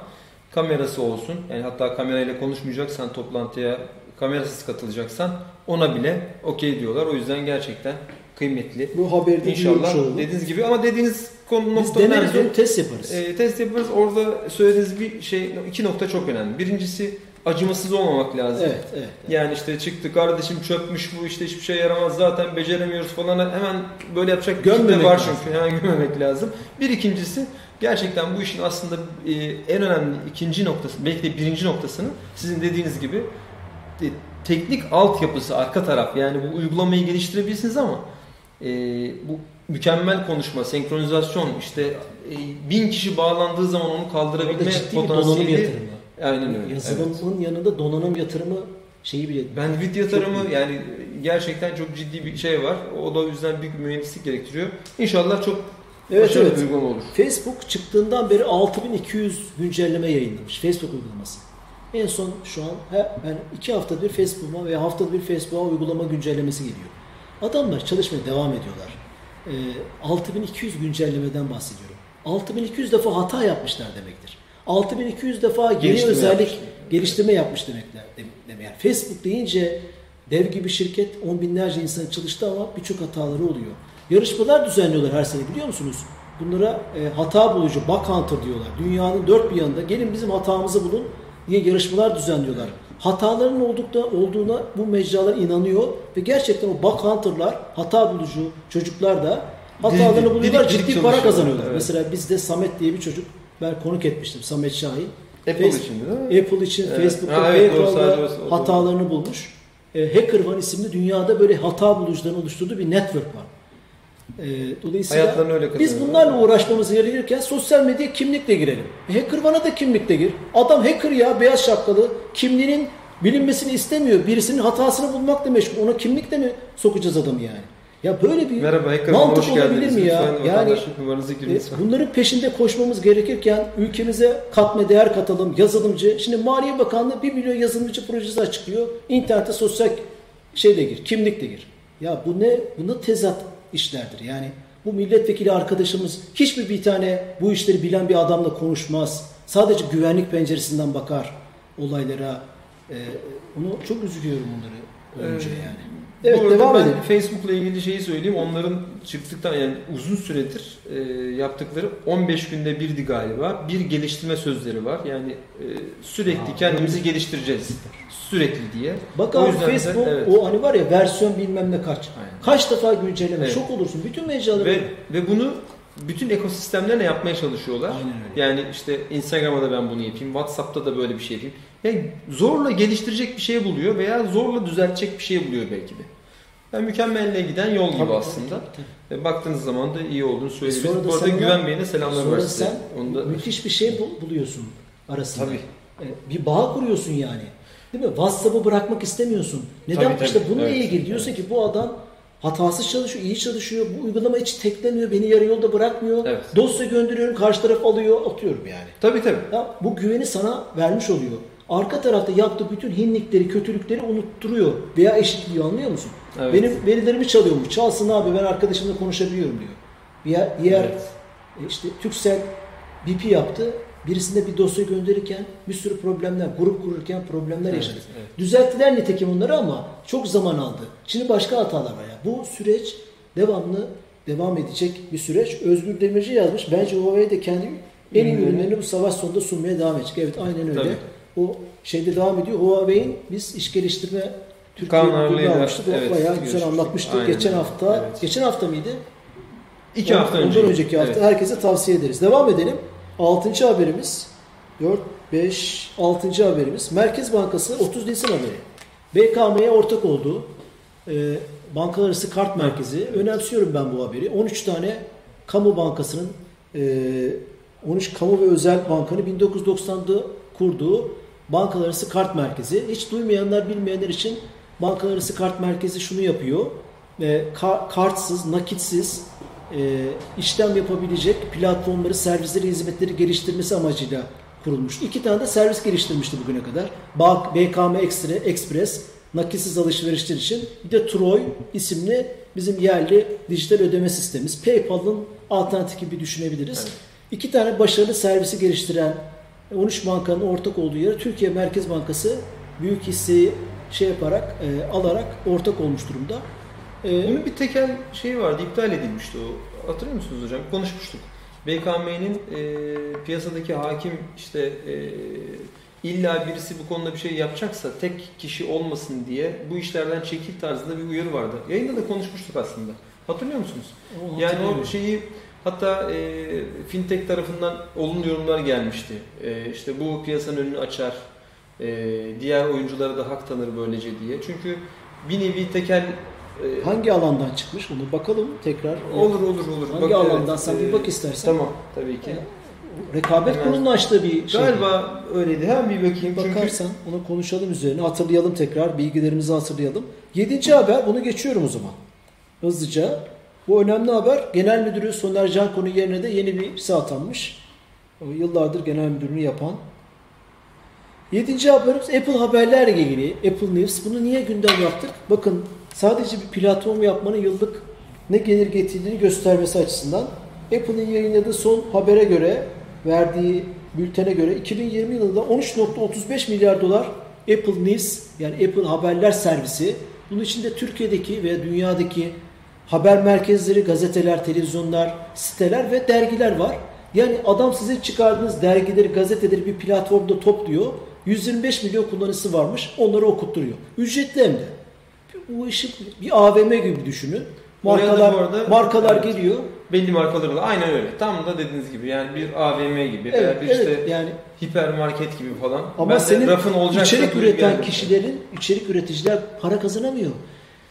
kamerası olsun, yani hatta kamerayla konuşmayacaksan toplantıya, kamerasız katılacaksan ona bile okey diyorlar. O yüzden gerçekten kıymetli. Bu haberi de İnşallah dediğiniz gibi ama dediğiniz konu nokta önemli. Biz deneriz, test yaparız. E, test yaparız. Orada söylediğiniz bir şey, iki nokta çok önemli. Birincisi acımasız olmamak lazım. Evet, evet, evet. Yani işte çıktı kardeşim çökmüş bu işte hiçbir şey yaramaz zaten beceremiyoruz falan hemen böyle yapacak gömmemek var lazım. Çünkü hemen gömmemek lazım. Bir ikincisi gerçekten bu işin aslında e, en önemli ikinci noktası belki de birinci noktasını sizin dediğiniz gibi e, teknik altyapısı arka taraf yani bu uygulamayı geliştirebilirsiniz ama Ee, bu mükemmel konuşma, senkronizasyon işte e, bin kişi bağlandığı zaman onu kaldırabilme potansiyeli. Aynen öyle. Yazılımın evet. yanında donanım yatırımı şeyi bile. Bandwidth yatırımı çok yani gerçekten çok ciddi bir şey var. O da o yüzden büyük bir mühendislik gerektiriyor. İnşallah çok evet, başarılı evet. bir uygulama olur. Facebook çıktığından beri altı bin iki yüz güncelleme yayınlamış. Facebook uygulaması. En son şu an ben yani iki haftada bir Facebook'a veya haftada bir Facebook'a uygulama güncellemesi geliyor. Adamlar çalışmaya devam ediyorlar. E, altı bin iki yüz güncellemeden bahsediyorum. altı bin iki yüz defa hata yapmışlar demektir. altı bin iki yüz defa geri geliştirme özellik yapmış. geliştirme yapmış demekler. Yani Facebook deyince dev gibi şirket on binlerce insan çalıştı ama birçok hataları oluyor. Yarışmalar düzenliyorlar her sene biliyor musunuz? Bunlara e, hata bulucu, bug hunter diyorlar. Dünyanın dört bir yanında gelin bizim hatamızı bulun diye yarışmalar düzenliyorlar. Hataların oldukta olduğuna bu mecralar inanıyor ve gerçekten o bug hunter'lar, hata bulucu çocuklar da hatalarını buluyorlar, ciddi para kazanıyorlar. Evet. Mesela bizde Samet diye bir çocuk, ben konuk etmiştim Samet Şahin. Apple Face, için değil mi? Apple için, evet. Facebook'ta ha, evet, doğru, hatalarını doğru. bulmuş. E, HackerOne isimli dünyada böyle hata bulucuların oluşturduğu bir network var. E, dolayısıyla öyle biz bunlarla uğraşmamız gerekirken sosyal medyaya kimlikle girelim. HackerOne'a da kimlikle gir. Adam hacker ya, beyaz şapkalı. Kimliğinin bilinmesini istemiyor. Birisinin hatasını bulmakla meşgul. Ona kimlikle mi sokacağız adamı yani? Ya böyle bir Merhaba, mantık olabilir mi ya? Yani e, bunların peşinde koşmamız gerekirken ülkemize katma değer katalım. Yazılımcı. Şimdi Maliye Bakanlığı bir milyon yazılımcı projesi açıklıyor. İnternete sosyal şeyle gir. Kimlikle gir. Ya bu ne? Bunda tezat işlerdir. Yani bu milletvekili arkadaşımız hiçbir bir tane bu işleri bilen bir adamla konuşmaz. Sadece güvenlik penceresinden bakar olaylara. Ee, onu çok üzülüyorum bunları önce ee, yani. Evet devam edelim. Facebook'la ilgili şeyi söyleyeyim. Onların çıktıktan yani uzun süredir e, yaptıkları on beş günde birdi galiba. Bir geliştirme sözleri var. Yani e, sürekli Aa, kendimizi geliştireceğiz. Sürekli diye. Bak abi Facebook de, evet. o hani var ya versiyon bilmem ne kaç. Aynen. Kaç defa güncelleme. Evet. Şok olursun. Bütün mecraları. Ve, ve bunu bütün ekosistemlerle yapmaya çalışıyorlar. Yani işte Instagram'a da ben bunu yapayım, WhatsApp'ta da böyle bir şey yapayım. Yani zorla geliştirecek bir şey buluyor veya zorla düzeltecek bir şey buluyor belki de. Yani mükemmelliğe giden yol tabii, gibi aslında. Tabii, tabii. E, baktığınız zaman da iyi olduğunu söyleyebiliriz. Bu arada Güven Bey'e de selamlar var size. Onda... Müthiş bir şey buluyorsun arasında. Tabii. E, bir bağ kuruyorsun yani. Değil mi? WhatsApp'ı bırakmak istemiyorsun. Neden? Tabii, tabii. İşte bununla evet, ilgili diyorsa evet. ki bu adam hatasız çalışıyor, iyi çalışıyor. Bu uygulama hiç teklemiyor, beni yarı yolda bırakmıyor. Evet. Dosya gönderiyorum, karşı taraf alıyor, atıyorum yani. Tabii tabii. Ya, bu güveni sana vermiş oluyor. Arka tarafta yaptığı bütün hinlikleri, kötülükleri unutturuyor veya eşitliyor, anlıyor musun? Evet. Benim verilerimi çalıyor mu? Çalsın abi, ben arkadaşımla konuşabiliyorum diyor. Diğer, diğer evet. işte Turkcell B P yaptı. Birisinde bir dosya gönderirken bir sürü problemler, grup kururken problemler yaşadı. Evet, evet. Düzelttiler nitekim onları ama çok zaman aldı. Şimdi başka hatalar var ya. Bu süreç devamlı devam edecek bir süreç. Özgür Demirci yazmış. Bence Huawei de kendi en iyi ürünlerini bu savaş sonunda sunmaya devam edecek. Evet, aynen öyle. Tabii. O şeyde devam ediyor. Huawei'in biz iş geliştirme Türkiye'yi almıştık. Evet, bayağı güzel anlatmıştık. Aynen. Geçen hafta, evet. geçen hafta mıydı? İki On, hafta önce. Ondan önceki hafta. Evet. Herkese tavsiye ederiz. Devam edelim. Altıncı haberimiz, dört, beş, altıncı haberimiz. Merkez Bankası otuz Nisan haberi. B K M'ye ortak olduğu e, Bankalarası Kart Merkezi. Evet. Önemsiyorum ben bu haberi. on üç tane kamu bankasının, e, on üç kamu ve özel bankanın bin dokuz yüz doksanda kurduğu Bankalarası Kart Merkezi. Hiç duymayanlar, bilmeyenler için Bankalarası Kart Merkezi şunu yapıyor. E, ka- kartsız, nakitsiz e, işlem yapabilecek platformları, servisleri, hizmetleri geliştirmesi amacıyla kurulmuş. İki tane de servis geliştirmişti bugüne kadar. Bank, B K M Extra, Express, nakitsiz alışverişler için. Bir de Troy isimli bizim yerli dijital ödeme sistemimiz. PayPal'ın alternatifi gibi düşünebiliriz. Evet. İki tane başarılı servisi geliştiren on üç bankanın ortak olduğu yere Türkiye Merkez Bankası büyük hisseyi şey yaparak, e, alarak ortak olmuş durumda. E, Bunun bir tekel şeyi vardı, iptal edilmişti o. Hatırlıyor musunuz hocam? Konuşmuştuk. B K M'nin e, piyasadaki hakim işte e, illa birisi bu konuda bir şey yapacaksa tek kişi olmasın diye bu işlerden çekil tarzında bir uyarı vardı. Yayında da konuşmuştuk aslında. Hatırlıyor musunuz? O, yani o şeyi... Hatta e, fintech tarafından olumlu yorumlar gelmişti. E, işte bu piyasanın önünü açar, e, diğer oyunculara da hak tanır böylece diye. Çünkü bir nevi tekel... E, Hangi alandan çıkmış bunu bakalım tekrar. Olur olur olur. Hangi bak, alandan evet, sen e, bir bak istersen. Tamam tabii ki. E, rekabet konunun açtığı bir şey. Galiba öyleydi. Hem bir bakayım. Bakarsan çünkü... onu konuşalım üzerine, hatırlayalım tekrar, bilgilerimizi hatırlayalım. Yedinci haber, bunu geçiyorum o zaman. Hızlıca. Bu önemli haber. Genel Müdürü Soner Canko'nun yerine de yeni birisi atanmış. Yıllardır genel müdürünü yapan. Yedinci haberimiz Apple haberlerle ilgili. Apple News. Bunu niye gündem yaptık? Bakın, sadece bir platform yapmanın yıllık ne gelir getirdiğini göstermesi açısından. Apple'ın yayınladığı son habere göre, verdiği bültene göre iki bin yirmi yılında on üç virgül otuz beş milyar dolar Apple News, yani Apple haberler servisi. Bunun içinde Türkiye'deki ve dünyadaki haber merkezleri, gazeteler, televizyonlar, siteler ve dergiler var. Yani adam size çıkardığınız dergileri, gazeteleri bir platformda topluyor. yüz yirmi beş milyon kullanıcısı varmış. Onları okutturuyor. Ücretli hem de. Bu işi bir A V M gibi düşünün. Markalar, arada, markalar evet, geliyor. Belli markalarla. Aynen öyle. Tam da dediğiniz gibi. Yani bir A V M gibi. Evet, bir evet, işte yani hipermarket gibi falan. Ama ben senin içerik üreten kişilerin, içerik üreticiler para kazanamıyor.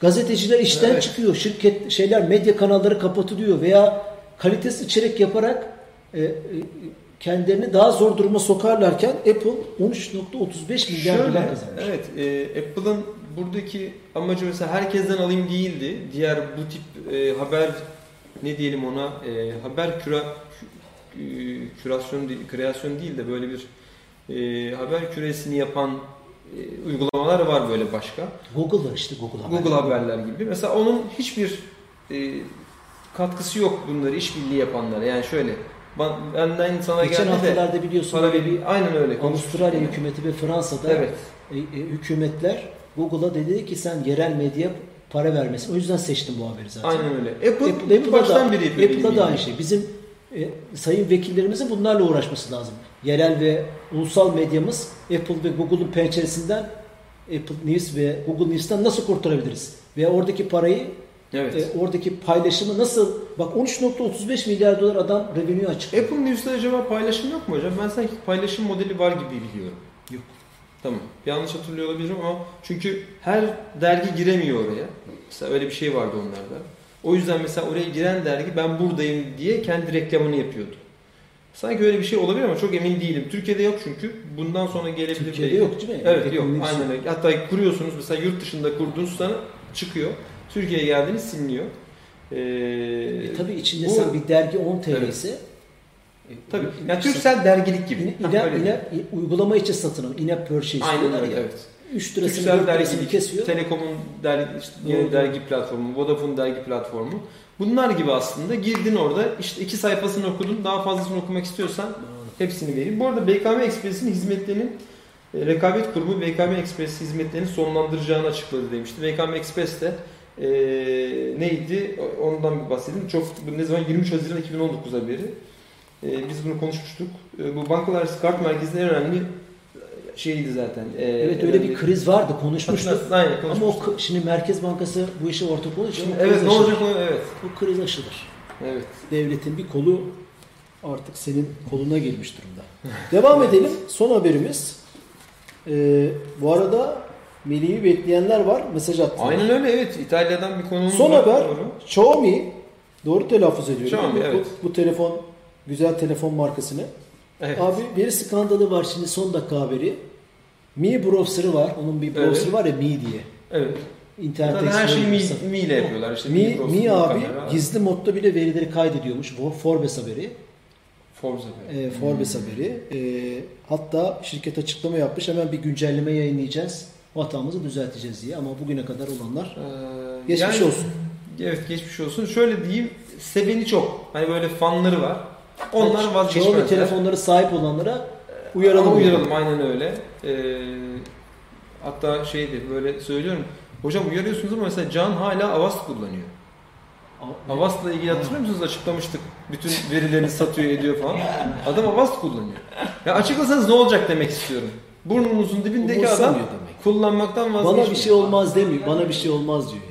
Gazeteciler işten evet, çıkıyor, şirket şeyler, medya kanalları kapatılıyor veya kalitesiz içerik yaparak e, e, kendilerini daha zor duruma sokarlarken Apple on üç virgül otuz beş milyar dolar kazanmış. Evet, e, Apple'ın buradaki amacı mesela herkesten alayım değildi. Diğer bu tip e, haber, ne diyelim ona, e, haber küra, kü, kürasyon değil, kreasyon değil de böyle bir e, haber küresini yapan e, uygulamalar var böyle başka. Google'lar işte, Google haberler. Google haberler gibi. Mesela onun hiçbir e, katkısı yok bunları işbirliği yapanlara. Yani şöyle, ben, benden sana geçen geldi de. Geçen haftalarda biliyorsun. Para bir, aynen öyle. Avustralya hükümeti ve Fransa'da evet, e, e, hükümetler Google'a dedi ki sen yerel medya para vermesin. O yüzden seçtim bu haberi zaten. Aynen öyle. Apple, Apple, Apple'da, baştan biri Apple'da, Apple'da da aynı şey. Bizim E, sayın vekillerimizin bunlarla uğraşması lazım. Yerel ve ulusal medyamız Apple ve Google'un pençesinden, Apple News ve Google News'tan nasıl kurtarabiliriz? Ve oradaki parayı Evet. E, oradaki paylaşımı nasıl? Bak on üç nokta otuz beş milyar dolar adam revenue açık. Apple News'ta acaba paylaşım yok mu hocam? Ben sanki paylaşım modeli var gibi biliyorum. Yok. Tamam. Yanlış hatırlıyor olabilirim ama çünkü her dergi giremiyor oraya. Mesela öyle bir şey vardı onlarda. O yüzden mesela oraya giren dergi ben buradayım diye kendi reklamını yapıyordu. Sanki öyle bir şey olabilir ama çok emin değilim. Türkiye'de yok çünkü. Bundan sonra gelebilir. Türkiye'de belki. Yok değil mi? Evet, yok. Aynen öyle. Hatta kuruyorsunuz mesela yurt dışında kurduğunuz sana çıkıyor. Türkiye'ye geldiğiniz siliniyor. Ee, e, tabii içinde o, sen bir dergi on Türk lirası. Evet. E, tabii. Yani Türksel dergilik gibi. İne uygulama içi satın al. İne purchase. Aynen öyle. Evet. üç lirasını dergisini kesiyor. Telekom'un dergi, işte yeni dergi platformu, Vodafone dergi platformu. Bunlar gibi aslında girdin orada işte iki sayfasını okudun, daha fazlasını okumak istiyorsan hepsini vereyim. Bu arada B K M Express'in hizmetlerinin rekabet kurumu B K M Express hizmetlerini sonlandıracağını açıkladı demişti. B K M Express'te ee, neydi? Ondan bir bahsedeyim. Çok ne zaman yirmi üç Haziran iki bin on dokuz'a beri e, biz bunu konuşmuştuk. E, bu Bankalarası Kart Merkezi'nin en önemli şeydi zaten. E, evet öyle bir kriz vardı konuşmuştuk. Aynen, konuşmuştuk. Ama o, şimdi Merkez Bankası bu işe ortak olacak. Şimdi, evet ne olacak o evet. Bu kriz aşılır. Evet. Devletin bir kolu artık senin koluna girmiş durumda. Devam evet. edelim. Son haberimiz. Ee, bu arada Melih'i bekleyenler var. Mesaj attı. Aynen öyle evet. İtalya'dan bir konumuz son var. Son haber. Doğru. Xiaomi. Doğru telaffuz ediyorum. Xiaomi evet. Bu, bu telefon güzel telefon markasını. Evet. Abi bir skandalı var şimdi son dakika haberi. Mi browser'ı var. Onun bir browser'ı evet. var ya Mi diye. Evet. İnternet Explorer. Her şeyi Mi, Mi ile yapıyorlar. İşte Mi, Mi, Mi abi gizli modda bile verileri kaydediyormuş. Forbes haberi. Forbes haberi. E, Forbes hmm. haberi. E, hatta şirket açıklama yapmış. Hemen bir güncelleme yayınlayacağız. Hatamızı düzelteceğiz diye. Ama bugüne kadar olanlar ee, geçmiş yani, olsun. Evet geçmiş olsun. Şöyle diyeyim. Seveni çok. Hani böyle fanları var. Onlar yani, vazgeçmezler. Xiaomi telefonları sahip olanlara uyaralım. Uyaralım aynen öyle. Ee, hatta şeydi böyle söylüyorum. Hocam uyarıyorsunuz ama mesela Can hala Avast kullanıyor. A- Avast'la ilgili hatırlıyor musunuz? Açıklamıştık. Bütün verilerini satıyor ediyor falan. Adam Avast kullanıyor. Ya açıklasanız ne olacak demek istiyorum. Burnunuzun dibindeki umursamıyor adam demek. Kullanmaktan vazgeçmiyor. Bana bir şey olmaz demiyor. Bana bir şey olmaz diyor.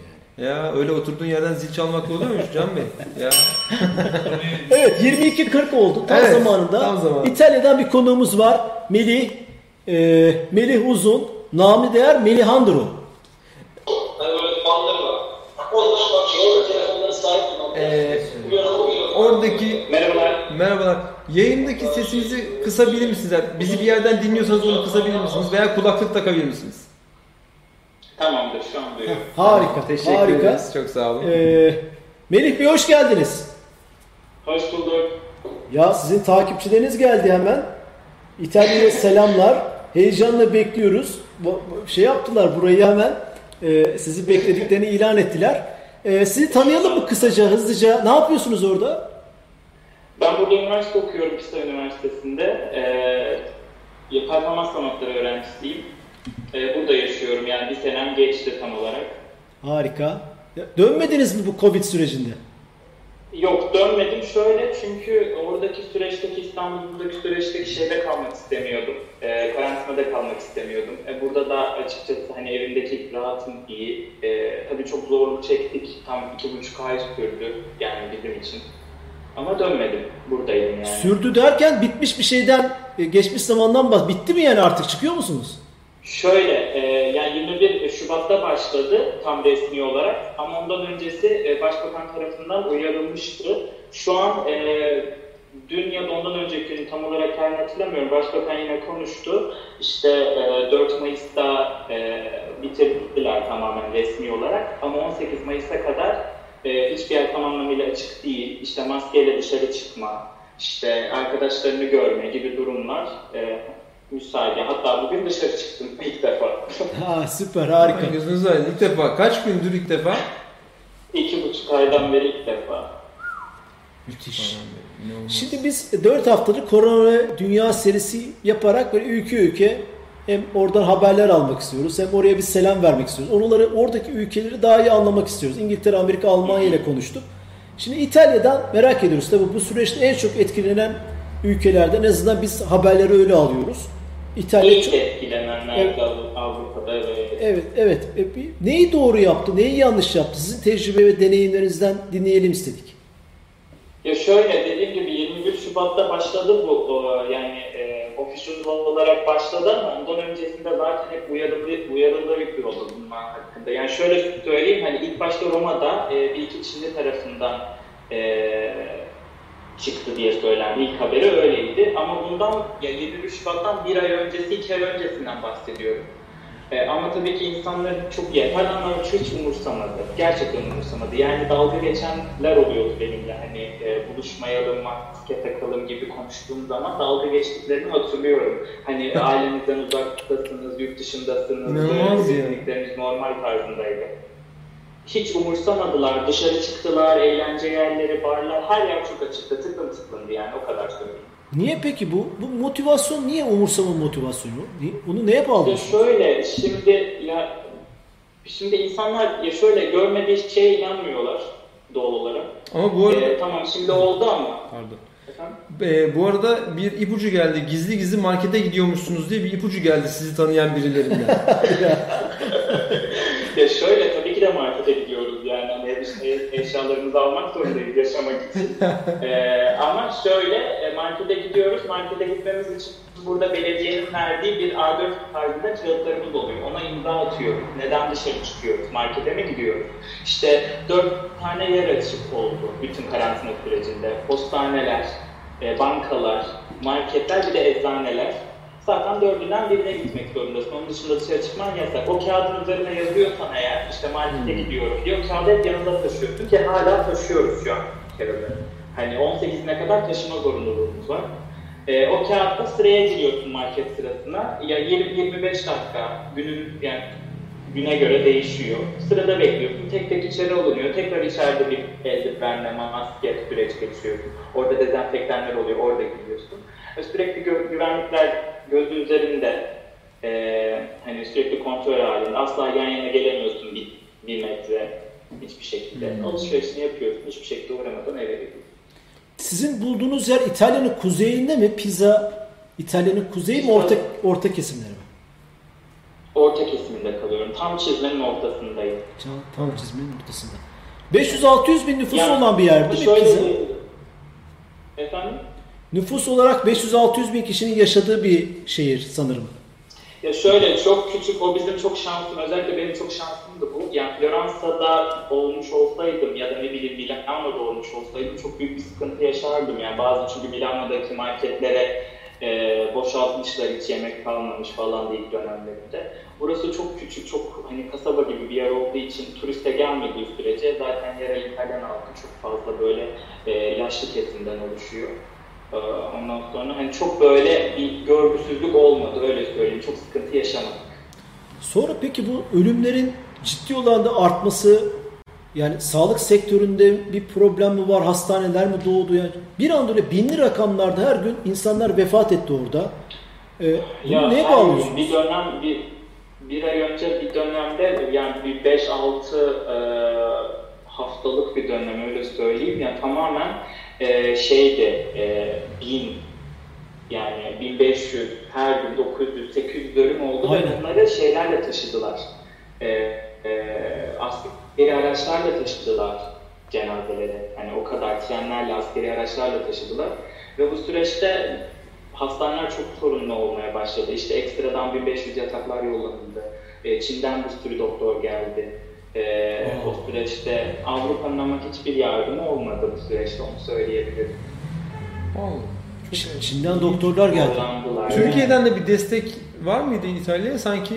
Ya öyle oturduğun yerden zil çalmakla oluyor muymuş Can Bey? Ya. Evet yirmi iki kırk oldu tam, evet, zamanında. tam zamanında. İtalya'dan bir konuğumuz var. Melih, e, Melih Uzun, namı değer Melih Andro. Hani böyle fanları var. Onlar bak şöyle telefonları sahip olan. Ee, oradaki merhabalar. Merhabalar. Yayındaki sesinizi kısabilir misiniz? Bizi bir yerden dinliyorsanız onu kısabilir misiniz? Veya kulaklık takabilir misiniz? Tamamdır şu an duyuyorum. Harika. Tamam, teşekkür harika. ederiz. Çok sağ olun. Ee, Melih Bey hoş geldiniz. Hoş bulduk. Ya sizin takipçileriniz geldi hemen. İtalya'ya selamlar. Heyecanla bekliyoruz. Şey yaptılar burayı hemen. E, sizi beklediklerini ilan ettiler. E, sizi tanıyalım mı kısaca, hızlıca? Ne yapıyorsunuz orada? Ben burada üniversite okuyorum. Kısa Üniversitesi'nde. E, Performans sanatları öğrencisiyim. Burada yaşıyorum yani bir senem geçti tam olarak. Harika. Dönmediniz mi bu Covid sürecinde? Yok dönmedim şöyle çünkü oradaki süreçteki İstanbul'daki süreçteki şeyde kalmak istemiyordum. E, karantinada kalmak istemiyordum. E, burada da açıkçası hani evimdeki rahatım iyi. E, tabii çok zorluk çektik. Tam iki buçuk ay sürdü yani bizim için. Ama dönmedim. Buradayım yani. Sürdü derken bitmiş bir şeyden, geçmiş zamandan bahs- bitti mi yani artık çıkıyor musunuz? Şöyle, e, yani yirmi bir Şubat'ta başladı tam resmi olarak ama ondan öncesi e, Başbakan tarafından uyarılmıştı. Şu an e, dün ya da ondan önceki gün tam olarak her hatırlamıyorum. Başbakan yine konuştu. İşte e, dört Mayıs'ta e, bitirdiler tamamen resmi olarak ama on sekiz Mayıs'a kadar e, hiçbir yer tam anlamıyla açık değil. İşte maskeyle dışarı çıkma, işte arkadaşlarını görme gibi durumlar. E, müsaade. Hatta bugün dışarı çıktım ilk defa. Ha süper harika. Gözünüzü aydın. İlk defa. Kaç gündür ilk defa? İki buçuk aydan beri ilk defa. Müthiş. Şimdi biz dört haftalık korona dünya serisi yaparak böyle ülke ülke hem oradan haberler almak istiyoruz hem oraya bir selam vermek istiyoruz. Onları oradaki ülkeleri daha iyi anlamak istiyoruz. İngiltere, Amerika, Almanya ile konuştuk. Şimdi İtalya'dan merak ediyoruz. Tabii bu süreçte en çok etkilenen ülkelerde en azından biz haberleri öyle alıyoruz. İtalya çok etkilenenler evet. Avrupa'da evet. Evet, evet. Neyi doğru yaptı, neyi yanlış yaptı? Sizin tecrübe ve deneyimlerinizden dinleyelim istedik. Ya şöyle, dediğim gibi yirmi bir Şubat'ta başladı bu, yani e, official olarak başladı ama ondan öncesinde zaten hep uyarıldı, uyarıldı bir kuru oldu bunun hakkında. Yani şöyle söyleyeyim, hani ilk başta Roma'da e, bir iki Çinli tarafından e, çıktı diye söylendi. İlk haberi öyleydi. Ama bundan yani yirmi üç Şubat'tan bir ay öncesi, iki ay öncesinden bahsediyorum. Ee, ama tabii ki insanlar çok yapar ama hiç umursamadı. Gerçekten umursamadı. Yani dalga geçenler oluyordu benimle. Hani e, buluşmayalım, maske takalım gibi konuştuğum zaman dalga geçtiklerini hatırlıyorum. Hani ailenizden uzaktasınız, yurt dışındasınız, kesinlikleriniz normal tarzındaydı. Hiç umursamadılar, dışarı çıktılar, eğlence yerleri, barlar, her yer çok açıktı, tıklım tıklımdı yani, o kadar söyleyeyim. Niye peki bu? Bu motivasyon niye, umursama motivasyonu? Bunu neye bağlıyorsunuz? Şöyle, şimdi ya, şimdi insanlar ya şöyle görmediği şeye inanmıyorlar doğal olarak. Ama bu arada... Ee, tamam şimdi oldu ama. Pardon. Ee, bu arada bir ipucu geldi. Gizli gizli markete gidiyormuşsunuz diye bir ipucu geldi sizi tanıyan birilerinden. Ya şöyle, tabii ki de markete gidiyoruz yani, hani ev eşyalarımızı almak zorundayız yaşamak için. Ee, ama şöyle, markete gidiyoruz, markete gitmemiz için burada belediyenin verdiği bir A dört tarzında kağıtlarımız oluyor. Ona imza atıyoruz. Neden dışarı çıkıyoruz? Markete mi gidiyoruz? İşte dört tane yer açık oldu bütün karantina sürecinde. Postaneler, bankalar, marketler, bir de eczaneler. Zaten dördünden birine gitmek zorundasın. Onun dışında dışarı çıkman yasak. O kağıdın üzerine yazıyorsan eğer, işte markete hmm. gidiyorum diyor, kağıdı hep yanında taşıyorsun ki hala taşıyoruz şu an bir kere de. Hani on sekizine kadar taşıma zorunluluğumuz var. E, o kağıtta sıraya giriyorsun market sırasına. Ya yirmi yirmi beş dakika günün, yani güne göre değişiyor. Sırada bekliyorsun. Tek tek içeri alınıyor. Tekrar içeride bir eldivenle maske süreç geçiyorsun. Orada dezenfektanlar oluyor. Orada gidiyorsun. Sürekli gö- güvenlikler gözün üzerinde, e, hani sürekli kontrol halinde. Asla yan yana gelemiyorsun bir, bir metre hiçbir şekilde. Hmm. Alışverişini yapıyorsun. Hiçbir şekilde uğramadan eve gidiyorsun. Sizin bulduğunuz yer İtalya'nın kuzeyinde mi? Pizza, İtalya'nın kuzeyi mi? Orta, orta kesimleri mi? Orta kesiminde kalıyorum. Tam çizmenin ortasındayım. Tam çizmenin ortasında. beş yüz altı yüz bin nüfusu yani, olan bir yer değil mi Pizza? Değil. Efendim? Nüfus olarak beş yüz altı yüz bin kişinin yaşadığı bir şehir sanırım. Ya şöyle, çok küçük, o bizim çok şansım, özellikle benim çok şansımdı bu. Yani Floransa'da olmuş olsaydım ya da ne bileyim Milano'da olmuş olsaydım çok büyük bir sıkıntı yaşardım. Yani bazı, çünkü Milano'daki marketlere e, boşaltmışlar, hiç yemek kalmamış falan değil dönemlerinde. Burası çok küçük, çok hani kasaba gibi bir yer olduğu için turiste gelmediği sürece zaten yerel İtalyan halkı çok fazla böyle e, yaşlı kesimden oluşuyor. Ondan sonra hani çok böyle bir görgüsüzlük olmadı, öyle söyleyeyim, çok sıkıntı yaşamadık. Sonra peki bu ölümlerin ciddi oranda artması, yani sağlık sektöründe bir problem mi var, hastaneler mi doğdu, yani bir anda öyle binli rakamlarda her gün insanlar vefat etti orada. Ee, bunu neye bağlıyorsunuz? Bir dönem, bir, bir ay önce bir dönemde yani bir beş altı e, haftalık bir dönem, öyle söyleyeyim ya, yani tamamen e, şeydi, e, bin yani bin beş yüz, her gün dokuz yüz sekiz yüz bölüm oldu. Aynen. Ve bunları şeylerle taşıdılar, e, e, askeri araçlarla taşıdılar cenazeleri, yani o kadar trenlerle, askeri araçlarla taşıdılar ve bu süreçte hastaneler çok sorunlu olmaya başladı. İşte ekstradan bin beş yüz yataklar yollandı, e, Çin'den bir sürü doktor geldi. Ee, o süreçte Avrupa'nın ama hiçbir yardımı olmadı bu süreçte, onu söyleyebilirim. Ç- Çin'den doktorlar geldi. Türkiye'den yani. De bir destek var mıydı İtalya'ya sanki?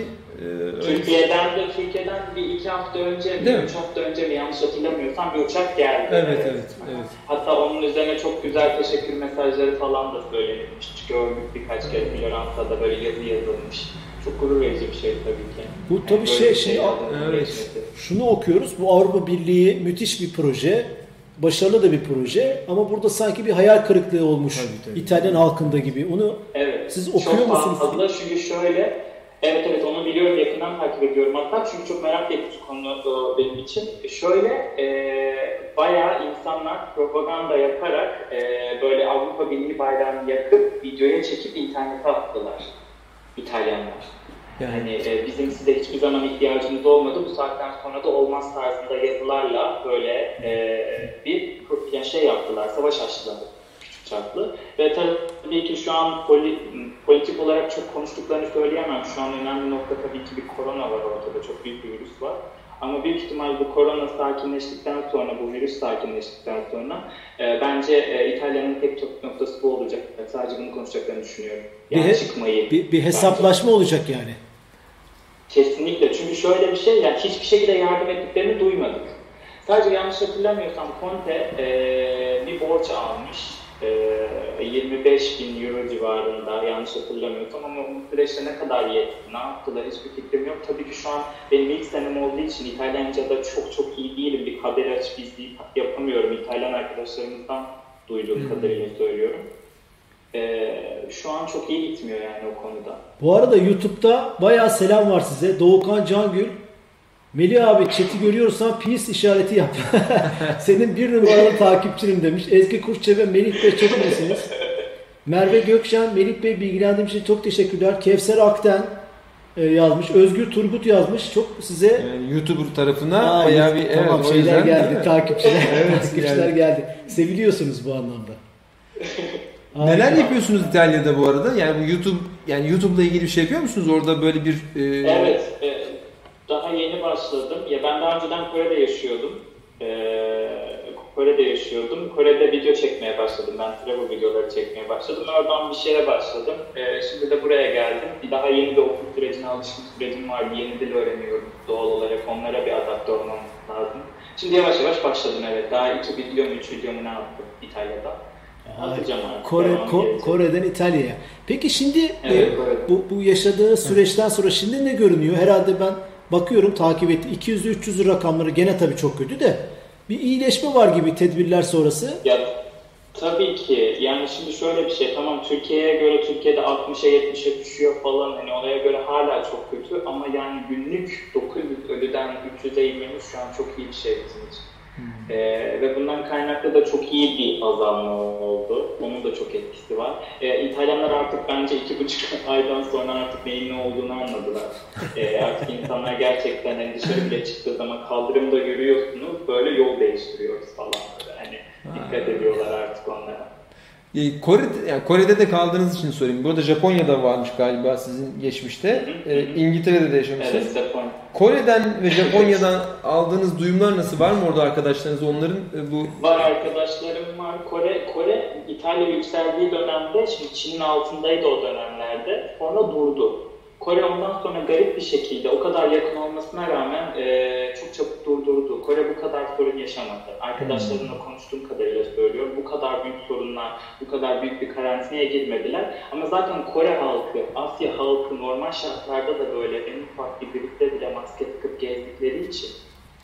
E, Türkiye'den de Türkiye'den bir iki hafta önce, bir üç hafta önce, bir yanlış hatırlamıyorsam bir uçak geldi. Evet, evet, evet. Hatta onun üzerine çok güzel teşekkür mesajları falan da söylenilmiş. Gördük birkaç kere Floransa'da böyle yazı yazılmış. Çok gurur verici bir şey tabii ki. Bu tabii yani şey, şey, şey evet. Şunu okuyoruz, bu Avrupa Birliği müthiş bir proje, başarılı da bir proje ama burada sanki bir hayal kırıklığı olmuş tabii, tabii. İtalyan halkında gibi. Onu evet. Siz okuyor çok musunuz? Çok fazla, çünkü şöyle, evet evet onu biliyorum, yakından takip ediyorum hatta, çünkü çok merak edici konu benim için. Şöyle, e, bayağı insanlar propaganda yaparak e, böyle Avrupa Birliği bayrağını yakıp videoya çekip internete attılar. İtalyanlar. Yani, yani e, bizim size hiçbir zaman ihtiyacımız olmadı, bu saatten sonra da olmaz tarzında yazılarla böyle e, bir yani şey yaptılar, savaş açtılar küçük çaplı. Ve tabii ki şu an poli, politik olarak çok konuştuklarını söyleyemem. Şu an önemli nokta tabii ki bir korona var ortada, çok büyük bir virüs var. Ama büyük ihtimal bu korona sakinleştikten sonra, bu virüs sakinleştikten sonra e, bence e, İtalya'nın tek çok noktası bu olacak. Yani sadece bunu konuşacaklarını düşünüyorum. Yani bir, çıkmayı, bir, bir hesaplaşma bence olacak yani. Kesinlikle. Çünkü şöyle bir şey, yani hiçbir şekilde yardım ettiklerini duymadık. Sadece yanlış hatırlamıyorsam Conte e, bir borç almış. E, yirmi beş bin euro civarında yanlış hatırlamıyorsam, ama bu süreçte ne kadar yetti, ne yaptılar hiçbir fikrim yok. Tabii ki şu an benim ilk senem olduğu için İtalyanca'da çok çok iyi değilim. Bir haber açıp izleyip yapamıyorum. İtalyan arkadaşlarımızdan duyduğum hmm. kadarıyla söylüyorum. E, şu an çok iyi gitmiyor yani o konuda. Bu arada YouTube'da bayağı selam var size. Doğukan Cangül, Melih abi chat'i görüyorsan peace işareti yap. Senin bir numaralı takipçinim demiş. Ezgi Kurtçe ve Melih Bey çok iyisiniz. Merve Gökşen, Melih Bey bilgilendiğim için çok teşekkürler. Kevser Akten yazmış. Özgür Turgut yazmış. Çok size yani YouTuber tarafına Aa, bayağı bir tamam, evet, şeyler yüzden, geldi. Takipçiler, evet, takipçiler yani. geldi. Seviliyorsunuz bu anlamda. Neler yapıyorsunuz İtalya'da bu arada? Yani bu YouTube, yani YouTube'la ilgili bir şey yapıyor musunuz? Orada böyle bir e... Evet. evet. Daha yeni başladım. Ya ben daha önceden Kore'de yaşıyordum. Ee, Kore'de yaşıyordum. Kore'de video çekmeye başladım. Ben travel videoları çekmeye başladım. Oradan bir şeye başladım. Ee, şimdi de buraya geldim. Daha yeni bir okul sürecine alışma sürecim var. Bir yeni dil öğreniyorum doğal olarak. Onlara bir adapte olmam lazım. Şimdi yavaş yavaş başladım, evet. Daha iki videomu, üç videomu ne yaptım İtalya'da. Atacağım artık. Kore, Ko- Kore'den İtalya'ya. Peki şimdi evet, e, bu, bu yaşadığı süreçten sonra şimdi ne görünüyor? Herhalde ben bakıyorum, takip etti. iki yüz üç yüz rakamları gene tabii çok kötü de bir iyileşme var gibi tedbirler sonrası. Ya tabii ki. Yani şimdi şöyle bir şey. Tamam, Türkiye'ye göre Türkiye'de altmışa yetmişe düşüyor falan. Hani olaya göre hala çok kötü ama yani günlük dokuz yüz ölüden üç yüze inmemiz şu an çok iyi bir şey bizim için. Hmm. Ee, ve bundan kaynaklı da çok iyi bir azalma oldu. Onun da çok etkisi var. Ee, İtalyanlar artık bence iki buçuk aydan sonra artık neyin ne olduğunu anladılar. Ee, artık insanlar gerçekten hani dışarı bile çıktığı zaman kaldırımda yürüyorsunuz, böyle yol değiştiriyoruz falan. Hani dikkat ediyorlar artık onlara. Ee, Kore'de, yani Kore'de de kaldığınız için sorayım. Burada Japonya'da varmış galiba sizin geçmişte. Ee, İngiltere'de de yaşamışsınız. Evet, Japonya. Kore'den ve Japonya'dan aldığınız duyumlar nasıl, var mı orada arkadaşlarınız? Onların bu var arkadaşlarım var. Kore Kore İtalya yükseldiği dönemde, şimdi Çin'in altındaydı o dönemlerde. Sonra durdu. Kore ondan sonra garip bir şekilde o kadar yakın olmasına rağmen e, çok çabuk durdurdu. Kore bu kadar sorun yaşamadı. Arkadaşlarımla konuştuğum kadarıyla söylüyorum. Bu kadar büyük sorunlar, bu kadar büyük bir karantinaya girmediler. Ama zaten Kore halkı, Asya halkı normal şartlarda da böyle en ufak bir gripte bile maske takıp gezdikleri için.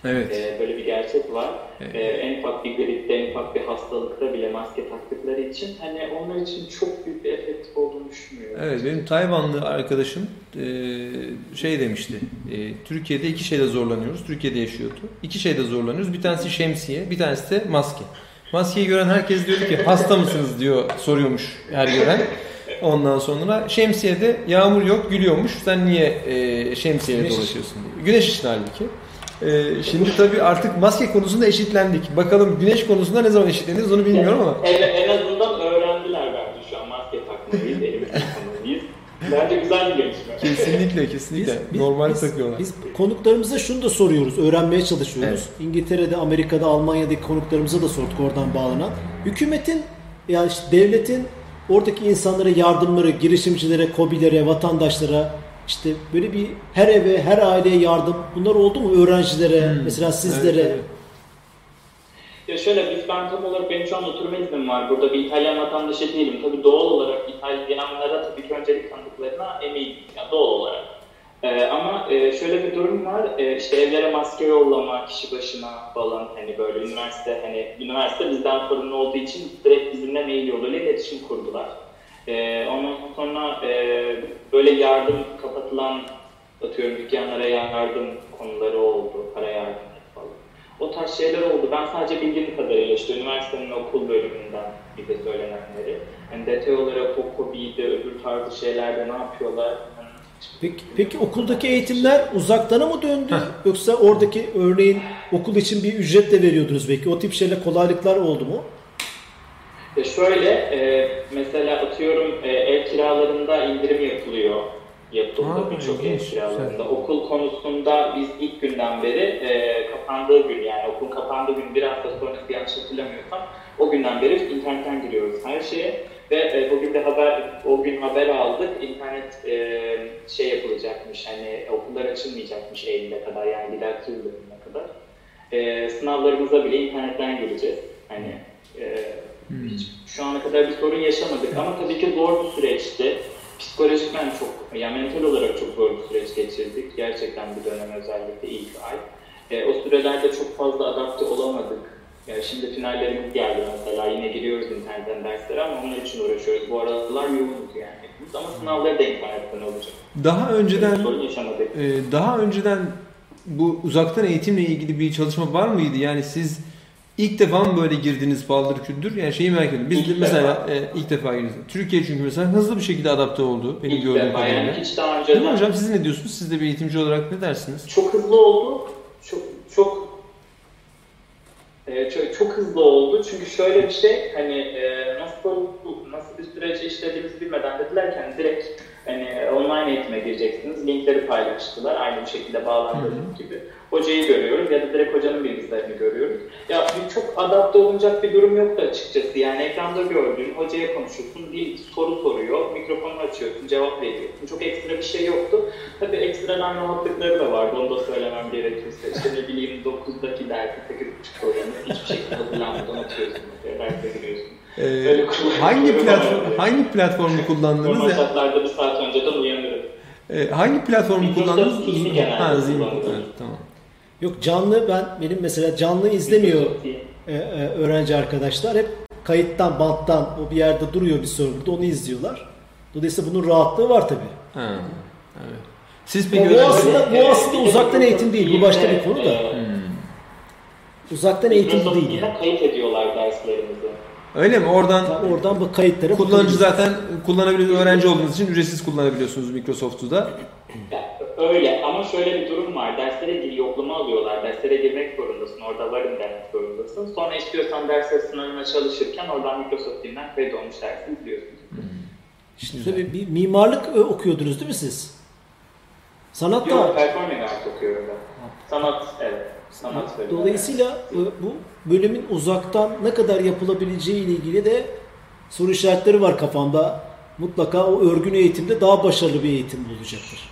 Evet. E, böyle bir gerçek var. Evet. E, en ufak bir gripte, en ufak bir hastalıkta bile maske taktıkları için hani onlar için çok büyük bir efektif olduğunu düşünmüyorum. Evet, benim Tayvanlı arkadaşım e, şey demişti. E, Türkiye'de iki şeyle zorlanıyoruz. Türkiye'de yaşıyordu. İki şeyle zorlanıyoruz. Bir tanesi şemsiye, bir tanesi de maske. Maskeyi gören herkes diyor ki hasta mısınız diyor, soruyormuş her gören. Ondan sonra şemsiyede yağmur yok, gülüyormuş. Sen niye e, şemsiyeyle Güneş dolaşıyorsun diyor. Güneş için halbuki. Ee, şimdi tabii artık maske konusunda eşitlendik. Bakalım güneş konusunda ne zaman eşitleniriz onu bilmiyorum ama. En, en azından öğrendiler bence şu an maske takmayı, elimizi takmayı. Bence güzel bir gelişme. Kesinlikle, kesinlikle. Biz, normal biz, takıyorlar. Biz konuklarımıza şunu da soruyoruz, öğrenmeye çalışıyoruz. Evet. İngiltere'de, Amerika'da, Almanya'daki konuklarımıza da sorduk oradan bağlanan. Hükümetin, yani işte devletin oradaki insanlara yardımları, girişimcilere, KOBİ'lere, vatandaşlara, İşte böyle bir her eve, her aileye yardım, bunlar oldu mu öğrencilere, hmm. mesela sizlere? Evet, evet. Ya şöyle, biz ben tam olarak, benim şu an oturma iznim var. Burada bir İtalyan vatandaşı değilim. Tabii doğal olarak İtalyanlara tabii ki öncelik tanıdıklarına eminim. Yani doğal olarak. Ee, ama şöyle bir durum var. Ee, işte evlere maske yollama, kişi başına falan, hani böyle üniversite, hani üniversite bizden sorumlu olduğu için direkt bizimle mail yoluyla iletişim kurdular. Ee, ondan sonra e, böyle yardım, kapatılan atıyorum dükkanlara yardım konuları oldu, para yardımı falan. O tarz şeyler oldu. Ben sadece bildiğim kadarıyla işte üniversitenin okul bölümünden bize söylenenleri. Yani detay olarak o KOBİ'de, öbür tarzı şeylerde ne yapıyorlar, Peki, peki okuldaki eğitimler uzaktana mı döndü? Heh. Yoksa oradaki örneğin okul için bir ücret de veriyordunuz belki. O tip şeyle kolaylıklar oldu mu? E şöyle e, mesela atıyorum e, ev kiralarında indirim yapılıyor. Yapıldı birçok ev kiralarında. Güzel. Okul konusunda biz ilk günden beri e, kapandığı gün yani okulun kapandığı gün bir hafta sonrası yanlış hatırlamıyorsam o günden beri internetten giriyoruz her şeye. Ve e, bugün de haber, o gün haber aldık, internet e, şey yapılacakmış, hani okullar açılmayacakmış Eylül'e kadar, yani gider Tüzlüğü'ne kadar. E, sınavlarımıza bile internetten gireceğiz. Hani e, hmm. hiç şu ana kadar bir sorun yaşamadık ama tabii ki zor bir süreçti. Psikolojikten çok, yani mental olarak çok zor bir süreç geçirdik. Gerçekten bu dönem özellikle ilk ay. E, o sürelerde çok fazla adapte olamadık. Yani şimdi finallerimiz geldi mesela, yine giriyoruz internetten derslere ama onun için uğraşıyoruz. Bu aralar yoğunluk yani. Ama sınavları da internetten olacak. Daha önceden e, daha önceden bu uzaktan eğitimle ilgili bir çalışma var mıydı? Yani siz ilk defa mı böyle girdiniz baldır küldür? Yani şeyi merak ediyorum. Biz ilk de mesela defa. E, ilk defa girdiniz. Türkiye çünkü mesela hızlı bir şekilde adapte oldu. Benim ilk gördüğüm kadarıyla. Yani hiç daha önceden. Değil mi hocam? Siz ne diyorsunuz? Siz de bir eğitimci olarak ne dersiniz? Çok hızlı oldu. Çok çok Ee, çok, çok hızlı oldu çünkü şöyle bir şey, hani e, nasıl nasıl bir sürece işlediğimizi bilmeden dedilerken direkt hani online eğitime gireceksiniz, linkleri paylaştılar aynı bir şekilde bağlandığımız gibi. Hocayı görüyoruz ya da direkt hocanın bilgisayarını görüyoruz. Ya çok adapte olunacak bir durum yoktu açıkçası, yani ekranda gördüğün hocaya konuşuyorsun, bir soru soruyor, mikrofonu açıyorsun, cevap veriyorsun. Çok ekstra bir şey yoktu. Tabii ekstradan rahatlıkları da vardı, onu da söylemem gerekirse. İşte ne bileyim dokuzdaki dersi, sekiz buçuk oranı hiçbir şekilde hazırlanmadan atıyorsun, derse giriyorsun. Ee, hangi platform, hangi platformu kullandınız? Normal şartlarda bir saat önceden uyanırız. Ee, hangi platformu kullandınız? İsmi genelde kullanılır. Evet, tamam. Yok canlı, ben benim mesela canlı izlemiyor e, e, öğrenci arkadaşlar. Hep kayıttan, banttan, o bir yerde duruyor bir serverda, onu izliyorlar. Dolayısıyla bunun rahatlığı var tabii. Ha, evet. Siz peki bu aslında, bu aslında uzaktan eğitim değil, bu başka bir konu da. Hmm. Uzaktan eğitim değil. Yani. Kayıt ediyorlar derslerimizi. Öyle mi? Oradan tabii, oradan bu kayıtları kullanıcı zaten kullanabiliyor, öğrenci olduğunuz için ücretsiz kullanabiliyorsunuz Microsoft'u da. Öyle ama şöyle bir durum var. Derslere gir, yoklama alıyorlar. Derslere girmek zorundasın. Orada varım demek zorundasın. Sonra istiyorsan dersler sınavına çalışırken oradan Microsoft Teams'ten kredi olmuş dersi izliyorsun. Şimdi tabii bir mimarlık okuyordunuz değil mi siz? Sanat da. Yok, performing art okuyorum ben. Sanat, evet. Sanat bölümü. Dolayısıyla bu bölümün uzaktan ne kadar yapılabileceği ile ilgili de soru işaretleri var kafamda. Mutlaka o örgün eğitimde daha başarılı bir eğitim olacaktır.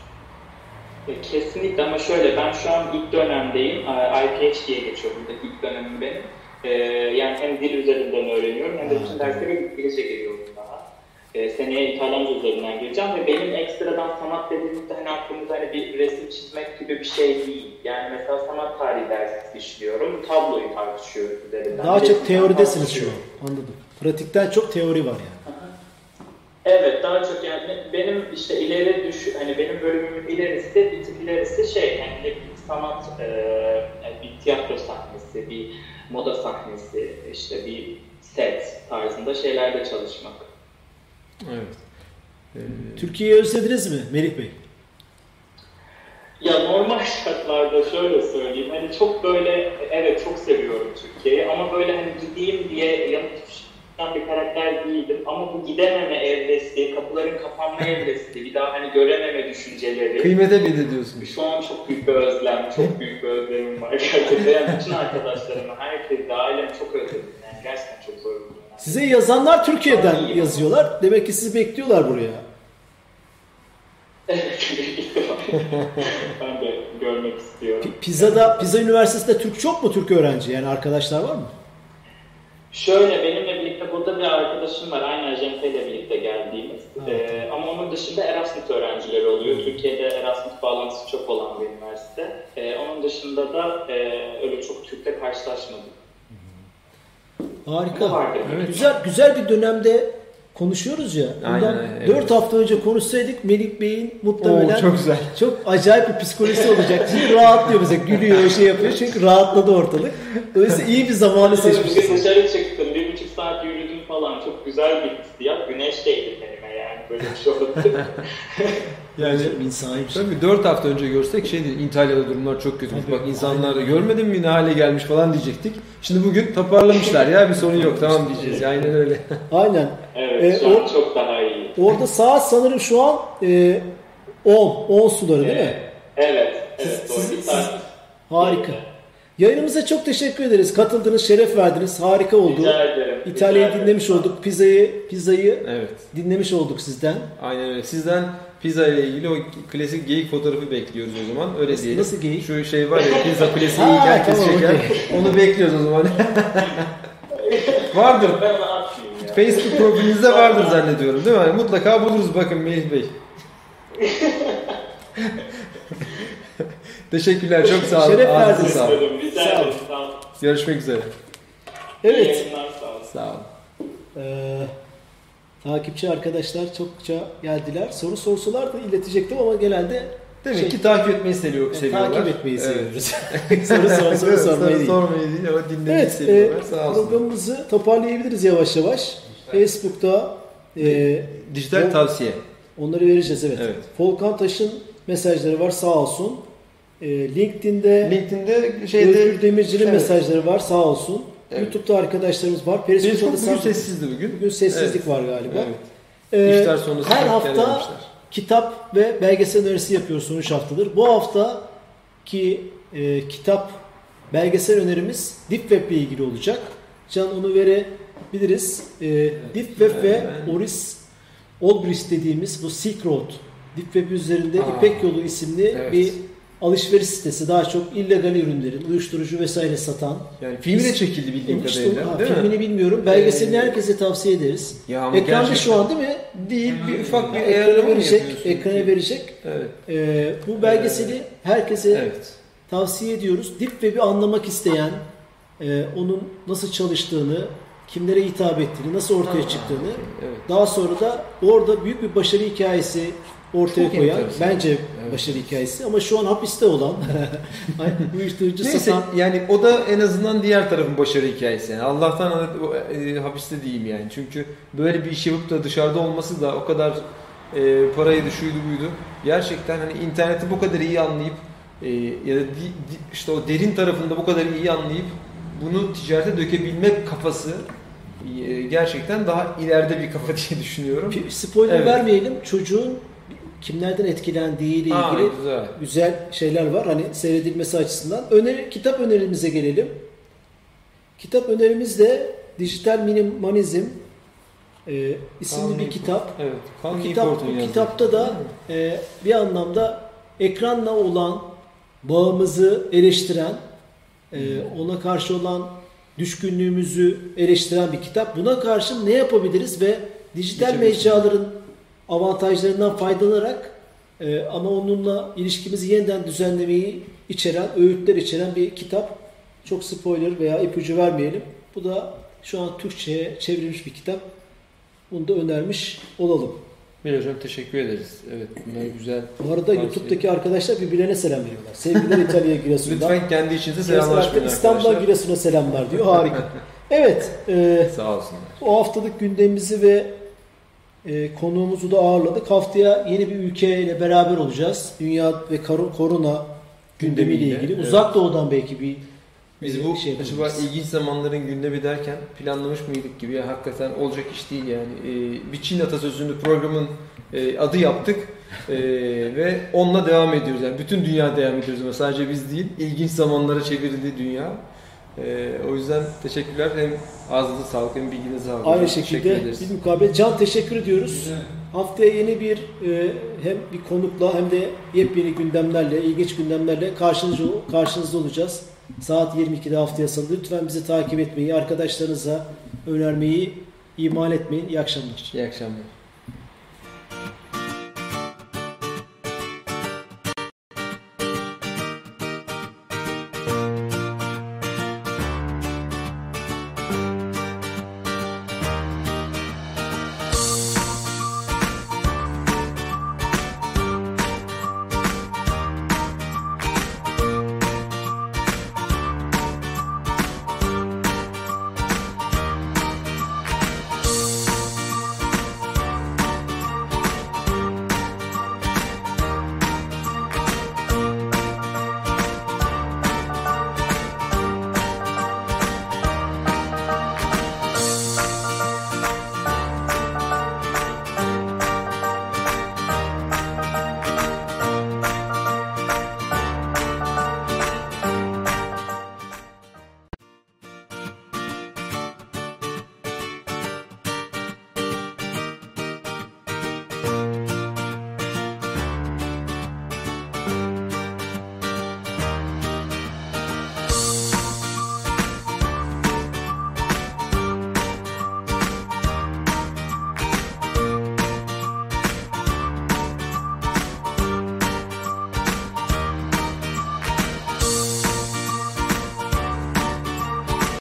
Kesinlikle ama şöyle, ben şu an ilk dönemdeyim, I P H diye geçiyor buradaki ilk dönemim benim. Ee, yani hem dil üzerinden öğreniyorum hem de bütün derslere İngilizce giriyorum daha. Ee, seneye İtalyanca üzerinden gireceğim ve benim ekstradan sanat dediğimizde hani aklımda hani bir resim çizmek gibi bir şey değil. Yani mesela sanat tarihi dersi işliyorum, tabloyu tartışıyoruz üzerinden. Daha çok teoridesiniz şu an, anladım. Pratikten çok teori var yani. Evet, daha çok yani benim işte ileri düş, hani benim bölümümün ilerisi, bir tık ilerisi şey yani bir sanat, e, bir tiyatro sahnesi, bir moda sahnesi, işte bir set tarzında şeylerde çalışmak. Evet. Ee... Türkiye'yi özlediniz mi Melih Bey? Ya normal şartlarda şöyle söyleyeyim, hani çok böyle, evet çok seviyorum Türkiye'yi ama böyle hani gideyim diye yanıt bir karakter değildim ama bu gidememe evresi, kapıların kapanma evresi, bir daha hani görememe düşünceleri. Kıymete bile diyorsun. Şu an çok büyük bir özlem, çok büyük bir özlemim var gerçekten. Bütün arkadaşlarıma, herkese, ailem çok özledim. Yani gerçekten çok zor oldu. Yani. Size yazanlar Türkiye'den ama yazıyorlar. Demek ki sizi bekliyorlar buraya. Evet, ben de görmek istiyorum. P- Pizza'da, Pizza Üniversitesi'nde Türk çok mu, Türk öğrenci? Yani arkadaşlar var mı? Şöyle, benimle birlikte burada bir arkadaşım var, aynı ajanteyle birlikte geldiğimiz. Evet. Ee, ama onun dışında Erasmus öğrencileri oluyor. Türkiye'de Erasmus bağlantısı çok olan bir üniversite. Ee, onun dışında da e, öyle çok Türk'le karşılaşmadım. Harika. Evet. Güzel güzel bir dönemde konuşuyoruz ya. Bundan aynen, dört evet. hafta önce konuşsaydık Melih Bey'in muhtemelen Oo, çok, güzel. çok acayip bir psikolojisi olacak. Şimdi rahatlıyor bize, gülüyor, şey yapıyor çünkü rahatladı ortalık. Dolayısıyla iyi bir zamanı seçmişiz. Bugün dışarı çıktım, bir buçuk saat yürüdüm falan, çok güzel bir hissiyat. Güneş değdi elime yani, böyle bir şey oldu. Yani sahip. Tabii dört hafta önce görsek şeydi, İtalya'da durumlar çok kötüymüş. Bak insanlar görmedin mi ne hale gelmiş falan diyecektik. Şimdi bugün toparlamışlar ya, bir sorun yok tamam diyeceğiz. Aynen öyle. Aynen. Evet, şu ee, an çok daha iyi. Orada saat sanırım şu an e, on, on suları değil evet. mi? Evet. Evet. Siz, siz, siz, harika. Yayınımıza çok teşekkür ederiz. Katıldınız, şeref verdiniz. Harika oldu. Rica ederim. İtalya'yı dinlemiş olduk. Pizzayı, pizzayı evet. dinlemiş olduk sizden. Aynen öyle. Sizden pizza ile ilgili o klasik geyik fotoğrafı bekliyoruz o zaman. Öyle diyelim. Nasıl geyik? Şu şey var ya, pizza klasiği ilk herkes tamam, çeker. Okay. Onu bekliyoruz o zaman. Vardır. Facebook profilinizde vardır zannediyorum değil mi? Yani mutlaka buluruz bakın Melih Bey. Teşekkürler, çok sağ olun. Şeref verdiniz. Sağ olun. Görüşmek üzere. Evet. Sağ olun. Ee, takipçi arkadaşlar çokça geldiler. Soru sorsalar da iletecektim ama genelde demek şey, ki takip etmeyi seviyor, seviyorlar. Yani, takip etmeyi seviyoruz. Evet. soru soru soru sormayı değil. Sormayı değil ama dinlemeyi evet, seviyorlar. E, sağ olsun. Programımızı toparlayabiliriz yavaş yavaş. Facebook'ta e, dijital tavsiye. Onları vereceğiz evet. evet. Volkan Taş'ın mesajları var sağ olsun. LinkedIn'de, LinkedIn'de şeyde, Özgür Demirci'nin evet. mesajları var sağ olsun. Evet. YouTube'da arkadaşlarımız var. Periscope'da bugün sandım. Sessizdi bugün. Bugün sessizlik evet. var galiba. Evet. Ee, İftar sonrası her hafta kitap ve belgesel önerisi yapıyoruz üç haftadır. Bu haftaki e, kitap belgesel önerimiz Deep Web ile ilgili olacak. Can onu verebiliriz. E, evet. Deep Web evet. ve Oris Odbris dediğimiz bu Silk Road, Deep Web üzerinde Aa. İpek Yolu isimli evet. bir alışveriş sitesi, daha çok illegal ürünlerin, uyuşturucu vesaire satan. Yani filmi de çekildi bildiğim kadarıyla. Ha, değil filmini mi? Bilmiyorum. Belgeselini ee, herkese tavsiye ederiz. Ekranda şu an değil mi? Değil. Bir ufak bir ekrana verecek. Ekrana verecek. Evet. Ee, bu belgeseli herkese evet. tavsiye ediyoruz. Deep Web'i anlamak isteyen, e, onun nasıl çalıştığını, kimlere hitap ettiğini, nasıl ortaya ha, çıktığını, evet. daha sonra da orada büyük bir başarı hikayesi ortaya çok koyan bence evet. başarı hikayesi ama şu an hapiste olan uyuşturucu neyse, satan. Yani o da en azından diğer tarafın başarı hikayesi. Yani Allah'tan e, hapiste diyeyim yani. Çünkü böyle bir iş yapıp da dışarıda olması da o kadar e, paraydı şuydu buydu. Gerçekten hani interneti bu kadar iyi anlayıp e, ya da di, di, işte o derin tarafında bu kadar iyi anlayıp bunu ticarete dökebilmek kafası e, gerçekten daha ileride bir kafa diye düşünüyorum. Spoiler evet. vermeyelim çocuğun kimlerden etkilendiğiyle ilgili ha, güzel. güzel şeyler var. Hani seyredilmesi açısından. Öneri, kitap önerimize gelelim. Kitap önerimiz de Dijital Minimalizm e, isimli Cal bir kitap. Evet. Bu, kitap, bu kitapta da e, bir anlamda ekranla olan bağımızı eleştiren, e, ona karşı olan düşkünlüğümüzü eleştiren bir kitap. Buna karşı ne yapabiliriz ve dijital mecraların avantajlarından faydalanarak e, ama onunla ilişkimizi yeniden düzenlemeyi içeren, öğütler içeren bir kitap. Çok spoiler veya ipucu vermeyelim. Bu da şu an Türkçe'ye çevrilmiş bir kitap. Bunu da önermiş olalım. Bilal hocam teşekkür ederiz. Evet, bunlar güzel. Bu arada YouTube'daki arkadaşlar birbirlerine selam veriyorlar. Sevgiler İtalya Giresun'dan. Lütfen kendi içinize selamlaşmayın İstanbul'a arkadaşlar. Giresun'a selamlar diyor. Harika. Evet. E, Sağ olsunlar. O haftalık gündemimizi ve E, konuğumuzu da ağırladık. Haftaya yeni bir ülkeyle beraber olacağız. Dünya ve kar- korona gündemiyle, gündemiyle ilgili. Evet. Uzak doğudan belki bir biz e, bu şey acaba ilginç zamanların gündemi derken planlamış mıydık gibi ya, hakikaten olacak iş değil yani. E, bir Çin atasözünü programın e, adı yaptık e, ve onunla devam ediyoruz. Yani bütün dünya devam ediyoruz ama sadece biz değil. İlginç zamanlara çevrildi dünya. Ee, o yüzden teşekkürler, hem ağzınıza sağlık hem bilginize sağlık. Aynı şekilde bir mukabele. Can teşekkür ediyoruz. Güzel. Haftaya yeni bir e, hem bir konukla hem de yepyeni gündemlerle, ilginç gündemlerle karşınızda, karşınızda olacağız. Saat yirmi ikide haftaya salı. Lütfen bizi takip etmeyi, arkadaşlarınıza önermeyi ihmal etmeyin. İyi akşamlar. İyi akşamlar.